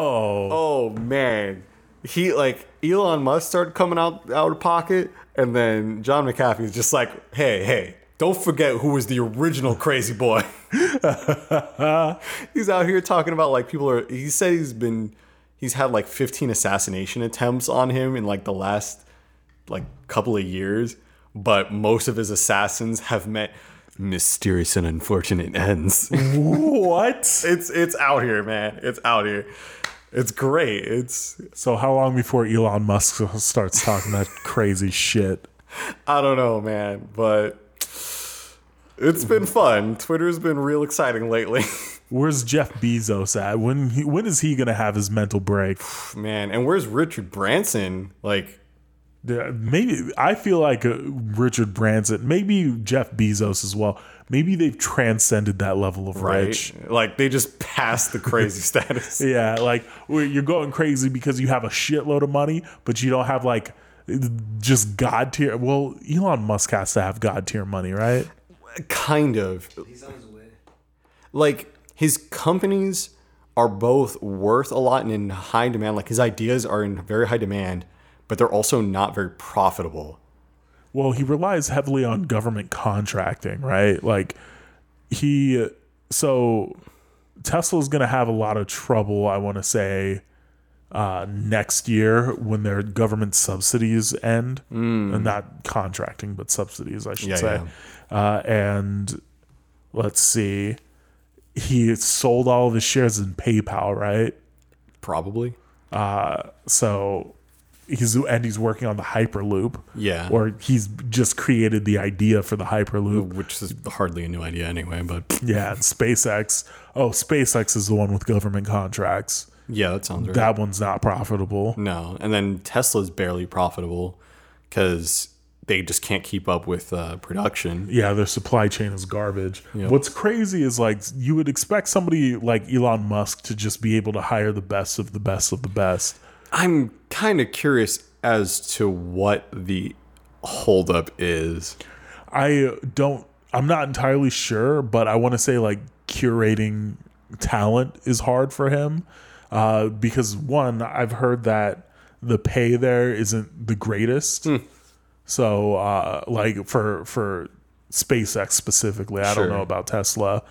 Oh, man. He, like, Elon Musk started coming out, out of pocket, and then John McAfee is just like, hey, hey, don't forget who was the original crazy boy. He's out here talking about, like, people are, he said he's been, he's had like fifteen assassination attempts on him in like the last like couple of years, but most of his assassins have met mysterious and unfortunate ends. What? It's it's out here, man. It's out here. It's great. It's so how long before Elon Musk starts talking that crazy shit? I don't know, man, but it's been fun. Twitter's been real exciting lately. Where's Jeff Bezos at? When he, when is he going to have his mental break? Man, and where's Richard Branson? Like, Maybe I feel like Richard Branson, maybe Jeff Bezos as well. Maybe they've transcended that level of right. rich. Like they just passed the crazy status. Yeah, like you're going crazy because you have a shitload of money, but you don't have like just God tier. Well, Elon Musk has to have God tier money, right? Kind of. He's on his way. Like his companies are both worth a lot and in high demand. Like his ideas are in very high demand, but they're also not very profitable. Well, he relies heavily on government contracting, right? Like he, so Tesla's going to have a lot of trouble, I want to say, uh, next year when their government subsidies end. Mm. And not contracting, but subsidies, I should yeah, say. Yeah. Uh, and let's see, he sold all of his shares in PayPal, right? Probably. Uh, so... He's and he's working on the Hyperloop. Yeah. Or he's just created the idea for the Hyperloop. Which is hardly a new idea anyway, but... Yeah, SpaceX. Oh, SpaceX is the one with government contracts. Yeah, that sounds right. That one's not profitable. No. And then Tesla's barely profitable because they just can't keep up with uh, production. Yeah, their supply chain is garbage. Yep. What's crazy is, like, you would expect somebody like Elon Musk to just be able to hire the best of the best of the best. I'm kind of curious as to what the holdup is. I don't, I'm not entirely sure, but I want to say like curating talent is hard for him. Uh, because one, I've heard that the pay there isn't the greatest. Mm. So uh, like for, for SpaceX specifically, I sure. don't know about Tesla.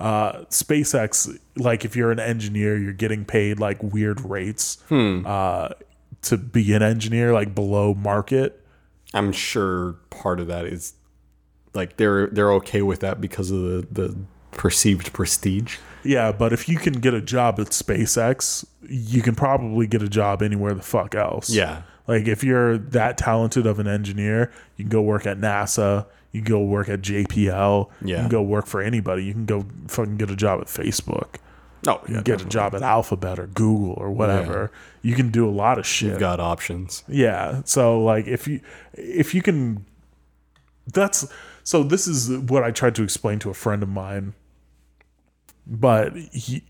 Uh, SpaceX, like if you're an engineer, you're getting paid like weird rates hmm. uh, to be an engineer, like below market. I'm sure part of that is like they're they're okay with that because of the, the perceived prestige. Yeah, but if you can get a job at SpaceX, you can probably get a job anywhere the fuck else. Yeah. Like if you're that talented of an engineer, you can go work at NASA. You can go work at J P L. Yeah. You can go work for anybody. You can go fucking get a job at Facebook. No, you yeah, can get definitely. a job at Alphabet or Google or whatever. Yeah. You can do a lot of shit. You've got options. Yeah. So like if you if you can, that's so. This is what I tried to explain to a friend of mine. But he,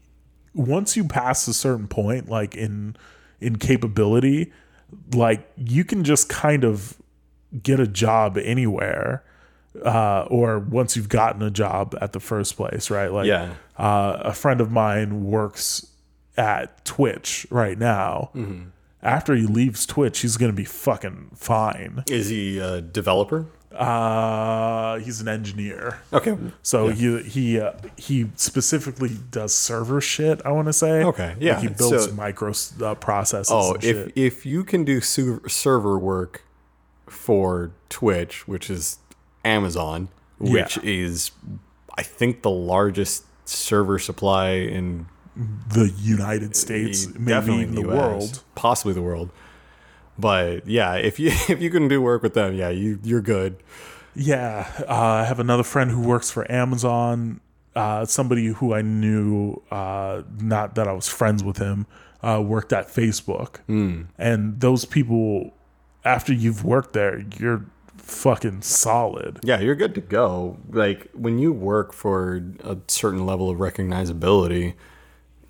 once you pass a certain point, like in in capability, like you can just kind of get a job anywhere. Uh, or once you've gotten a job at the first place, right? Like, yeah. uh, a friend of mine works at Twitch right now. Mm-hmm. After he leaves Twitch, he's going to be fucking fine. Is he a developer? Uh, he's an engineer. Okay. So yeah. he he uh, he specifically does server shit, I want to say. Okay. Yeah. Like he builds so, micro uh, processes. Oh, and if shit. if you can do su- server work for Twitch, which is Amazon, which yeah. is, I think, the largest server supply in the United States, uh, maybe in the U S, world, possibly the world. But yeah, if you if you can do work with them, yeah, you you're good. Yeah, uh, I have another friend who works for Amazon. Uh, somebody who I knew, uh, not that I was friends with him, uh, worked at Facebook, mm. and those people, after you've worked there, you're fucking solid. Yeah, you're good to go. Like when you work for a certain level of recognizability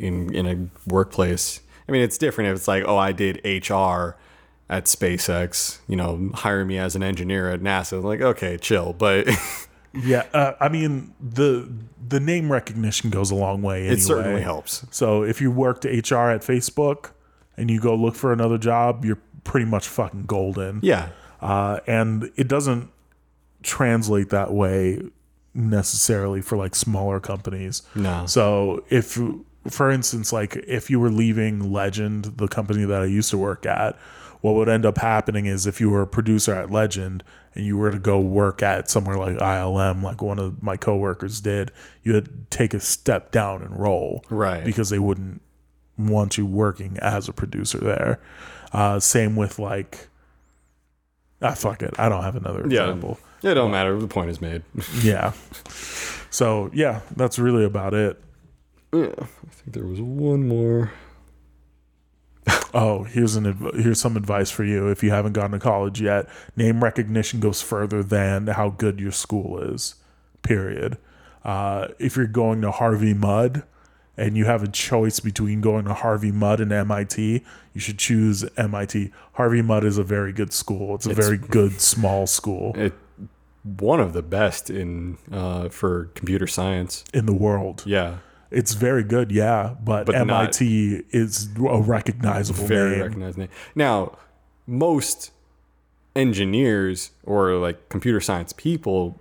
in in a workplace, I mean, it's different if it's like, oh, I did H R at SpaceX, you know, hire me as an engineer at NASA. I'm like, okay, chill. But yeah, uh, I mean, the the name recognition goes a long way anyway. It certainly helps. So if you worked H R at Facebook and you go look for another job, you're pretty much fucking golden. Yeah. Uh, and it doesn't translate that way necessarily for like smaller companies. No. So if, for instance, like if you were leaving Legend, the company that I used to work at, what would end up happening is if you were a producer at Legend and you were to go work at somewhere like I L M, like one of my coworkers did, you had to take a step down and roll. Right. Because they wouldn't want you working as a producer there. Uh, same with like... Ah, fuck it. I don't have another example. Yeah, it don't matter. The point is made. Yeah. So, yeah, that's really about it. Yeah, I think there was one more. oh, here's an adv- here's some advice for you if you haven't gone to college yet. Name recognition goes further than how good your school is, period. Uh, if you're going to Harvey Mudd and you have a choice between going to Harvey Mudd and M I T, you should choose M I T. Harvey Mudd is a very good school. It's a it's, very good small school. It, one of the best in uh, for computer science. In the world. Yeah. It's very good, yeah, but, but M I T is a recognizable very name. Very recognized name. Now, most engineers or like computer science people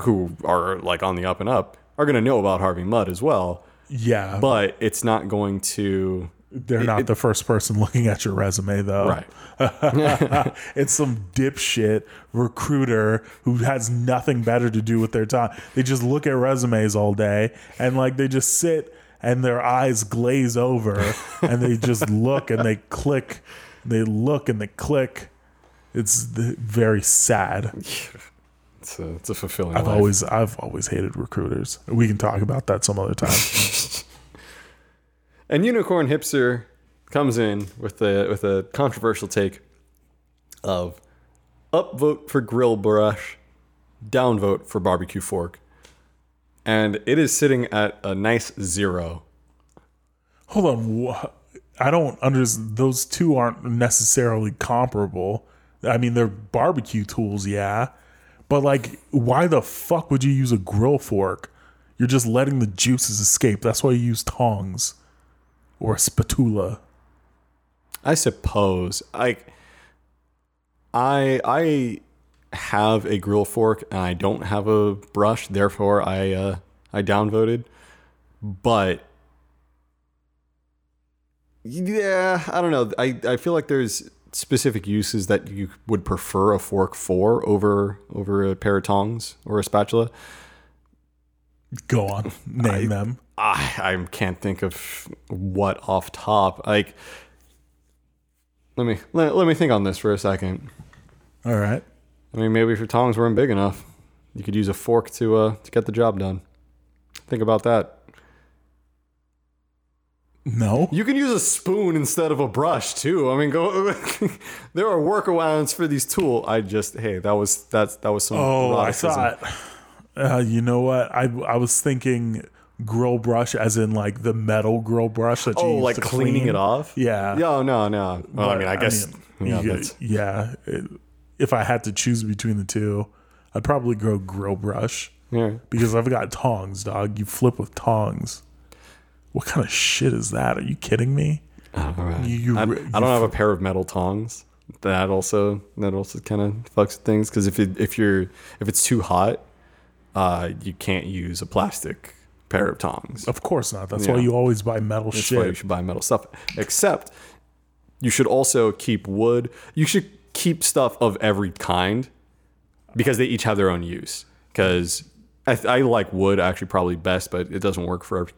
who are like on the up and up are going to know about Harvey Mudd as well. Yeah. But it's not going to... They're it, not it, the first person looking at your resume, though. Right. It's some dipshit recruiter who has nothing better to do with their time. They just look at resumes all day and like they just sit and their eyes glaze over and they just look and they click. They look and they click. It's very sad. It's a, it's a fulfilling I've life. always I've always hated recruiters. We can talk about that some other time. And Unicorn Hipster comes in with a with a controversial take of upvote for grill brush, downvote for barbecue fork, and it is sitting at a nice zero. Hold on, I don't understand. Those two aren't necessarily comparable. I mean, they're barbecue tools, yeah, but like, why the fuck would you use a grill fork? You're just letting the juices escape. That's why you use tongs. Or a spatula, I suppose. I, I, I have a grill fork and I don't have a brush. Therefore, I uh, I downvoted. But yeah, I don't know. I, I feel like there's specific uses that you would prefer a fork for over over a pair of tongs or a spatula. Go on, name I, them. I, I can't think of what off top. Like, let me let, let me think on this for a second. All right. I mean, maybe if your tongs weren't big enough, you could use a fork to uh to get the job done. Think about that. No. You can use a spoon instead of a brush too. I mean, go. There are workarounds for these tools. I just hey, that was that's that was some. Oh, eroticism. I thought. Uh, you know what? I I was thinking. Grill brush, as in like the metal grill brush that you oh, use like to clean. cleaning it off. Yeah. Yeah. No. No. Well, but, I mean, I guess. I mean, yeah. You, yeah it, if I had to choose between the two, I'd probably go grill brush. Yeah. Because I've got tongs, dog. You flip with tongs. What kind of shit is that? Are you kidding me? All right. You, you, I, you, I don't have a pair of metal tongs. That also that also kind of fucks things because if it, if you're if it's too hot, uh, you can't use a plastic. Pair of tongs. Of course not. That's yeah. why you always buy metal That's shit. That's why you should buy metal stuff. Except you should also keep wood. You should keep stuff of every kind because they each have their own use. Because I, I like wood actually probably best, but it doesn't work for,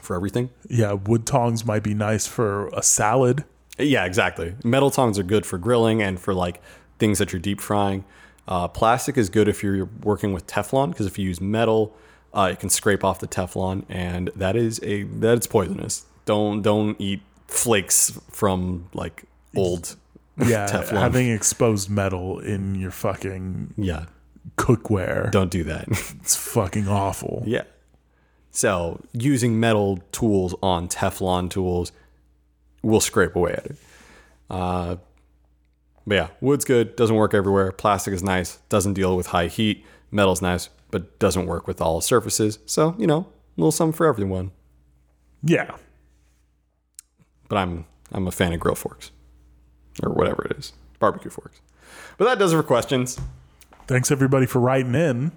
for everything. Yeah, wood tongs might be nice for a salad. Yeah, exactly. Metal tongs are good for grilling and for like things that you're deep frying. Uh, plastic is good if you're working with Teflon because if you use metal... Uh, it can scrape off the Teflon, and that is a that it's poisonous. Don't don't eat flakes from like old yeah, Teflon. Having exposed metal in your fucking yeah cookware. Don't do that. It's fucking awful. Yeah. So using metal tools on Teflon tools will scrape away at it. Uh, but yeah, wood's good. Doesn't work everywhere. Plastic is nice. Doesn't deal with high heat. Metal's nice. But doesn't work with all surfaces. So, you know, a little something for everyone. Yeah. But I'm I'm a fan of grill forks. Or whatever it is. Barbecue forks. But that does it for questions. Thanks, everybody, for writing in.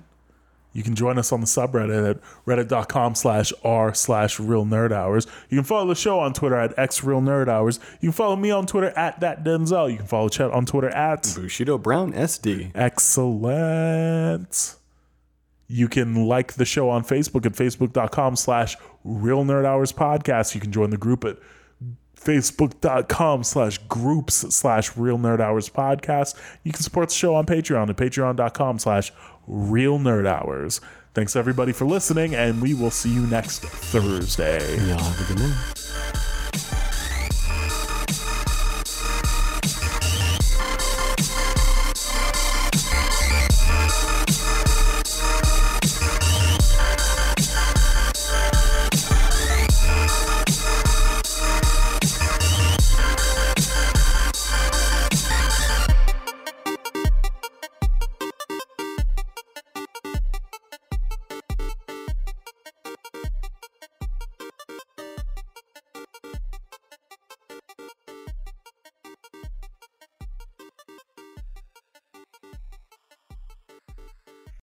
You can join us on the subreddit at reddit.com slash r slash real nerd hours. You can follow the show on Twitter at x real nerd hours. You can follow me on Twitter at that Denzel. You can follow Chet on Twitter at Bushido Brown S D. Excellent. You can like the show on Facebook at facebook.com slash real nerd hours podcast. You can join the group at facebook.com slash groups slash real nerd hours podcast. You can support the show on Patreon at patreon.com slash real nerd hours. Thanks everybody for listening, and we will see you next Thursday. Y'all have a good one.